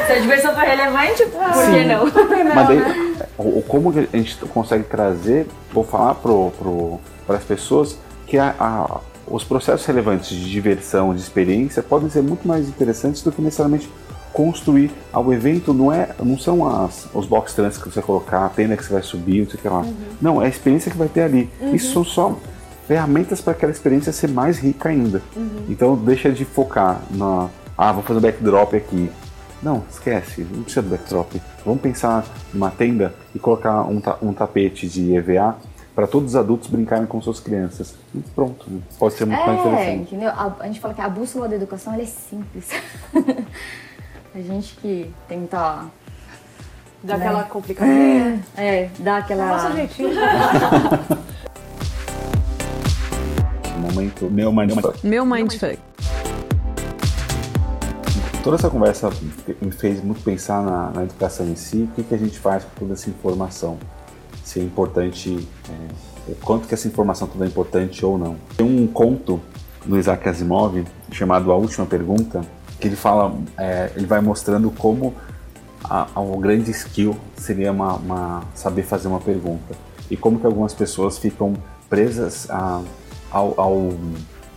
Se a diversão for relevante, por que não? Mas daí, como a gente consegue trazer, vou falar pro, pro, para as pessoas que a... a os processos relevantes de diversão, de experiência, podem ser muito mais interessantes do que necessariamente construir ao evento. Não, é, não são as, os box trans que você colocar, a tenda que você vai subir, não sei o que lá. Uhum. Não, é a experiência que vai ter ali. Uhum. Isso são só ferramentas para aquela experiência ser mais rica ainda. Uhum. Então, deixa de focar na... ah, vou fazer um backdrop aqui. Não, esquece, não precisa do backdrop. Vamos pensar numa tenda e colocar um, ta- um tapete de E V A para todos os adultos brincarem com suas crianças. E pronto, pode ser muito é, mais interessante. Entendeu? A, a gente fala que a bússola da educação, ela é simples. A gente que tenta... dá, né, aquela complicação. É, é, dá aquela... nossa, gente. Momento... meu mindfuck. Meu mindfuck. Toda essa conversa me fez muito pensar na, na educação em si. O que, que a gente faz com toda essa informação? Se é importante, é, quanto que essa informação toda é importante ou não. Tem um conto do Isaac Asimov chamado A Última Pergunta, que ele fala, é, ele vai mostrando como a, a, o grande skill seria uma, uma, saber fazer uma pergunta, e como que algumas pessoas ficam presas a, ao, ao,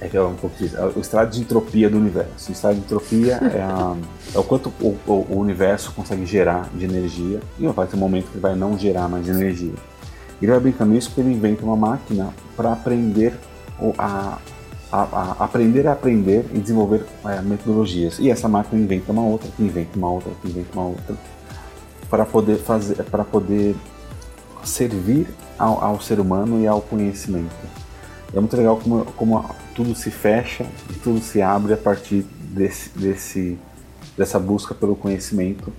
é, um pouco disso, ao estado de entropia do universo. O estado de entropia é, a, é o quanto o, o, o universo consegue gerar de energia, e vai ter um momento que vai não gerar mais energia. Ele vai brincando isso porque ele inventa uma máquina para aprender a, a, a aprender a aprender e desenvolver é, metodologias. E essa máquina inventa uma outra, que inventa uma outra, que inventa uma outra, para poder fazer, para poder servir ao, ao ser humano e ao conhecimento. É muito legal como, como tudo se fecha e tudo se abre a partir desse, desse, dessa busca pelo conhecimento,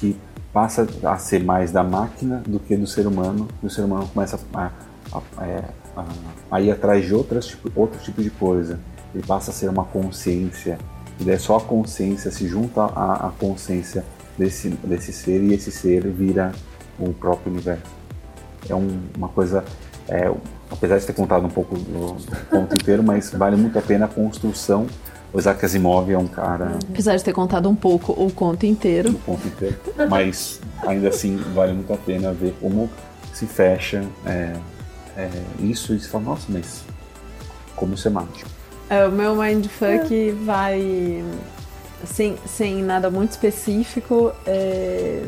que passa a ser mais da máquina do que do ser humano, e o ser humano começa a, a, a, a ir atrás de outras, tipo, outro tipo de coisa. Ele passa a ser uma consciência, e daí só a consciência se junta à, à consciência desse, desse ser, e esse ser vira o próprio universo. É um, uma coisa, é, apesar de ter contado um pouco do ponto inteiro, mas vale muito a pena a construção. O Isaac Asimov é um cara... Apesar de ter contado um pouco o conto inteiro. O conto inteiro, mas ainda assim vale muito a pena ver como se fecha é, é, isso e se fala, nossa, mas como isso é mágico. É, o meu mindfuck é. vai sem, sem nada muito específico. É...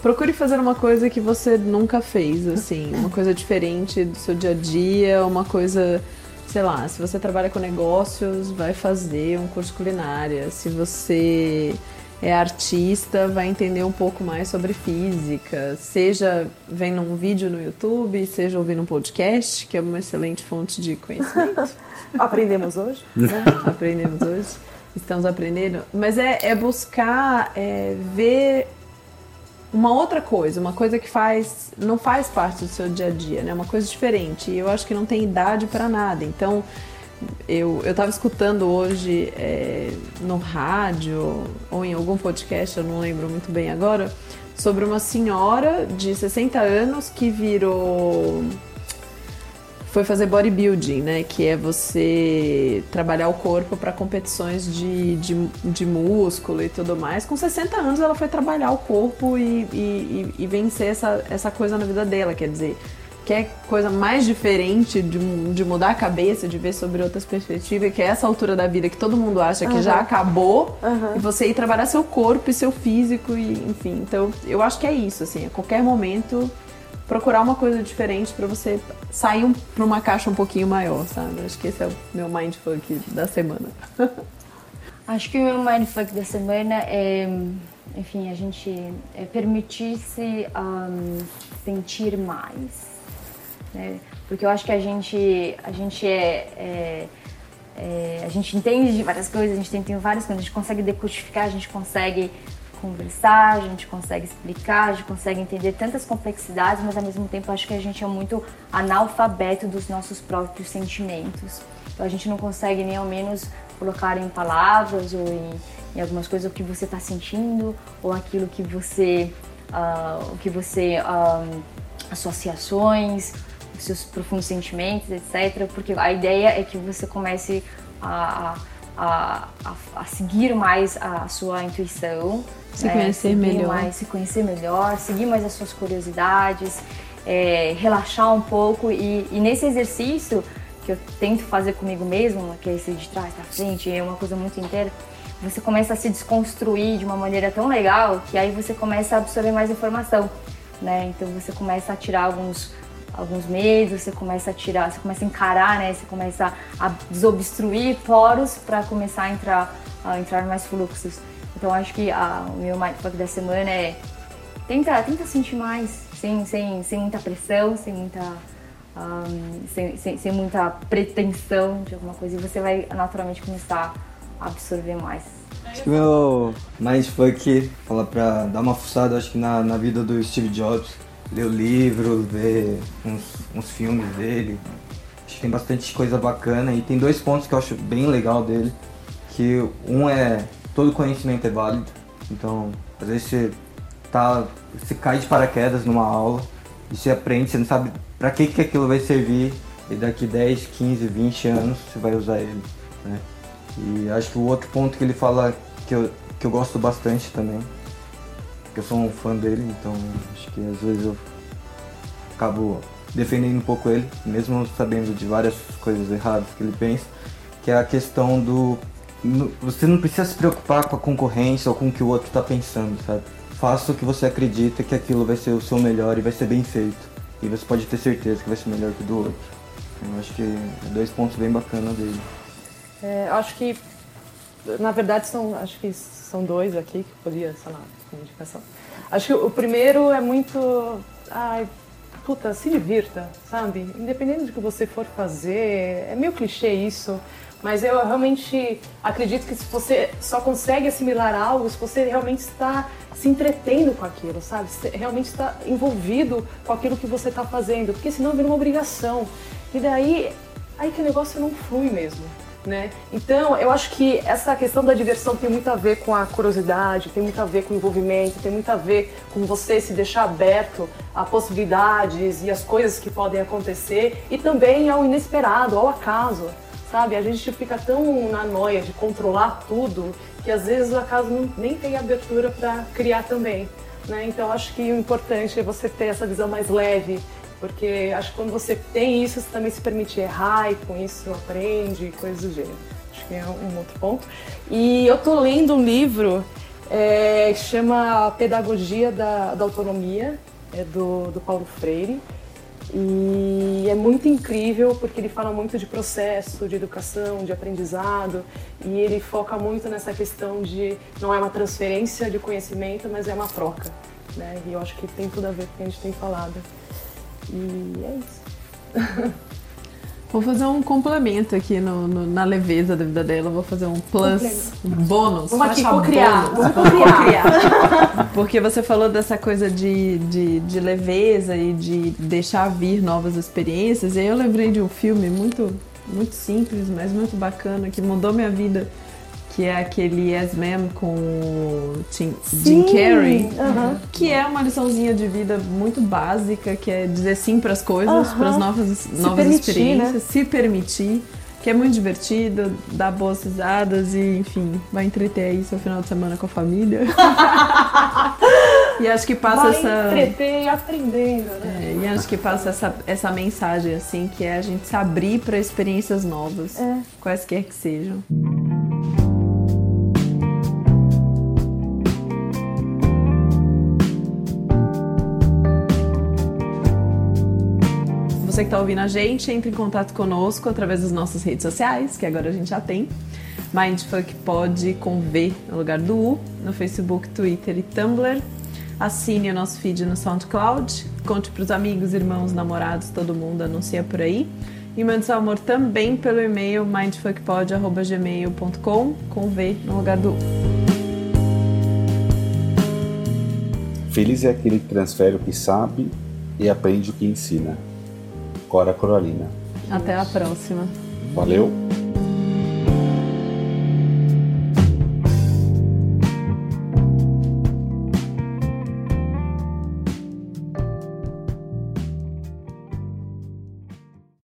Procure fazer uma coisa que você nunca fez, assim, uma coisa diferente do seu dia a dia, uma coisa... Sei lá, se você trabalha com negócios, vai fazer um curso de culinária. Se você é artista, vai entender um pouco mais sobre física. Seja vendo um vídeo no YouTube, seja ouvindo um podcast, que é uma excelente fonte de conhecimento. Aprendemos hoje. Né? Aprendemos hoje. Estamos aprendendo. Mas é, é buscar é, ver uma outra coisa, uma coisa que faz, não faz parte do seu dia a dia, né? Uma coisa diferente. E eu acho que não tem idade para nada. Então, eu, eu tava escutando hoje é, no rádio ou em algum podcast, eu não lembro muito bem agora, sobre uma senhora de sessenta anos que virou... Foi fazer bodybuilding, né? Que é você trabalhar o corpo para competições de, de, de músculo e tudo mais. Com sessenta anos ela foi trabalhar o corpo e, e, e vencer essa, essa coisa na vida dela. Quer dizer, quer coisa mais diferente de, de mudar a cabeça, de ver sobre outras perspectivas, que é essa altura da vida que todo mundo acha que uhum. já acabou, uhum. e você ir trabalhar seu corpo e seu físico, e enfim. Então, eu acho que é isso, assim, a qualquer momento... Procurar uma coisa diferente pra você sair um, pra uma caixa um pouquinho maior, sabe? Acho que esse é o meu mindfuck da semana. Acho que o meu mindfuck da semana é, enfim, a gente é permitir-se um, sentir mais, né? Porque eu acho que a gente, a gente é, é, é, a gente entende várias coisas, a gente tem, tem várias coisas, a gente consegue decodificar, a gente consegue conversar, a gente consegue explicar, a gente consegue entender tantas complexidades, mas ao mesmo tempo acho que a gente é muito analfabeto dos nossos próprios sentimentos. Então a gente não consegue nem ao menos colocar em palavras ou em, em algumas coisas o que você está sentindo ou aquilo que você, uh, o que você, um, associações, os seus profundos sentimentos, etcétera. Porque a ideia é que você comece a, a, a, a seguir mais a sua intuição. Se conhecer é, melhor. Mais, se conhecer melhor, seguir mais as suas curiosidades, é, relaxar um pouco e, e nesse exercício que eu tento fazer comigo mesma, que é esse de trás pra frente, é uma coisa muito inteira, você começa a se desconstruir de uma maneira tão legal que aí você começa a absorver mais informação, né? Então você começa a tirar alguns, alguns medos, você começa a tirar, você começa a encarar, né? Você começa a desobstruir poros para começar a entrar, a entrar mais fluxos. Então acho que a, o meu mindfuck da semana é tenta, tenta sentir mais, sem, sem, sem muita pressão, sem muita, um, sem, sem, sem muita pretensão de alguma coisa e você vai naturalmente começar a absorver mais. Acho que o meu mindfuck, fala pra dar uma fuçada, acho que na, na vida do Steve Jobs, ler o livro, ver uns, uns filmes dele, acho que tem bastante coisa bacana e tem dois pontos que eu acho bem legal dele, que um é todo conhecimento é válido, então às vezes você, tá, você cai de paraquedas numa aula e você aprende, você não sabe pra que, que aquilo vai servir e daqui dez, quinze, vinte anos você vai usar ele, né? E acho que o outro ponto que ele fala que eu, que eu gosto bastante também, porque eu sou um fã dele, então acho que às vezes eu acabo defendendo um pouco ele, mesmo sabendo de várias coisas erradas que ele pensa, que é a questão do... Você não precisa se preocupar com a concorrência ou com o que o outro está pensando, sabe? Faça o que você acredita que aquilo vai ser o seu melhor e vai ser bem feito. E você pode ter certeza que vai ser melhor que o do outro. Eu acho que é dois pontos bem bacanas dele. É, acho que, na verdade, são, acho que são dois aqui que eu podia, sei lá, como indicação. Acho que o primeiro é muito... Ai, puta, se divirta, sabe? Independente do que você for fazer, é meio clichê isso. Mas eu realmente acredito que se você só consegue assimilar algo, se você realmente está se entretendo com aquilo, sabe? Se realmente está envolvido com aquilo que você está fazendo, porque senão vira uma obrigação. E daí, aí que o negócio não flui mesmo. né? Então, eu acho que essa questão da diversão tem muito a ver com a curiosidade, tem muito a ver com o envolvimento, tem muito a ver com você se deixar aberto a possibilidades e as coisas que podem acontecer e também ao inesperado, ao acaso, sabe? A gente fica tão na noia de controlar tudo que às vezes o acaso não, nem tem abertura para criar também, né? Então, acho que o importante é você ter essa visão mais leve. Porque acho que quando você tem isso, você também se permite errar e com isso aprende, coisas do gênero. Acho que é um outro ponto. E eu tô lendo um livro é, que chama Pedagogia da, da Autonomia, é do, do Paulo Freire. E é muito incrível porque ele fala muito de processo, de educação, de aprendizado. E ele foca muito nessa questão de não é uma transferência de conhecimento, mas é uma troca, né? E eu acho que tem tudo a ver com o que a gente tem falado. E é isso. Vou fazer um complemento aqui no, no, na leveza da vida dela. Vou fazer um plus, um bônus. Vamos aqui cocriar. Vamos cocriar. Porque você falou dessa coisa de, de, de leveza e de deixar vir novas experiências. E aí eu lembrei de um filme muito, muito simples, mas muito bacana, que mudou minha vida. Que é aquele Yes Man com o Tim, Jim Carrey, uh-huh. que é uma liçãozinha de vida muito básica, que é dizer sim para as coisas, uh-huh. para as novas, se novas permitir, experiências, né? Se permitir, que é muito divertido, dá boas risadas e, enfim, vai entreter aí seu final de semana com a família. E acho que passa vai essa... entreter e aprendendo, né? É, e acho que passa essa, essa mensagem, assim, que é a gente se abrir para experiências novas, é. quaisquer que sejam. Você que está ouvindo a gente, entre em contato conosco através das nossas redes sociais, que agora a gente já tem. Mindfuck pode com V no lugar do U, no Facebook, Twitter e Tumblr. Assine o nosso feed no SoundCloud, conte para os amigos, irmãos, namorados, todo mundo, anuncia por aí. E mande seu amor também pelo e-mail mindfuckpod arroba gmail ponto com com V no lugar do U. Feliz é aquele que transfere o que sabe e aprende o que ensina. Cora Coralina. Até a próxima. Valeu!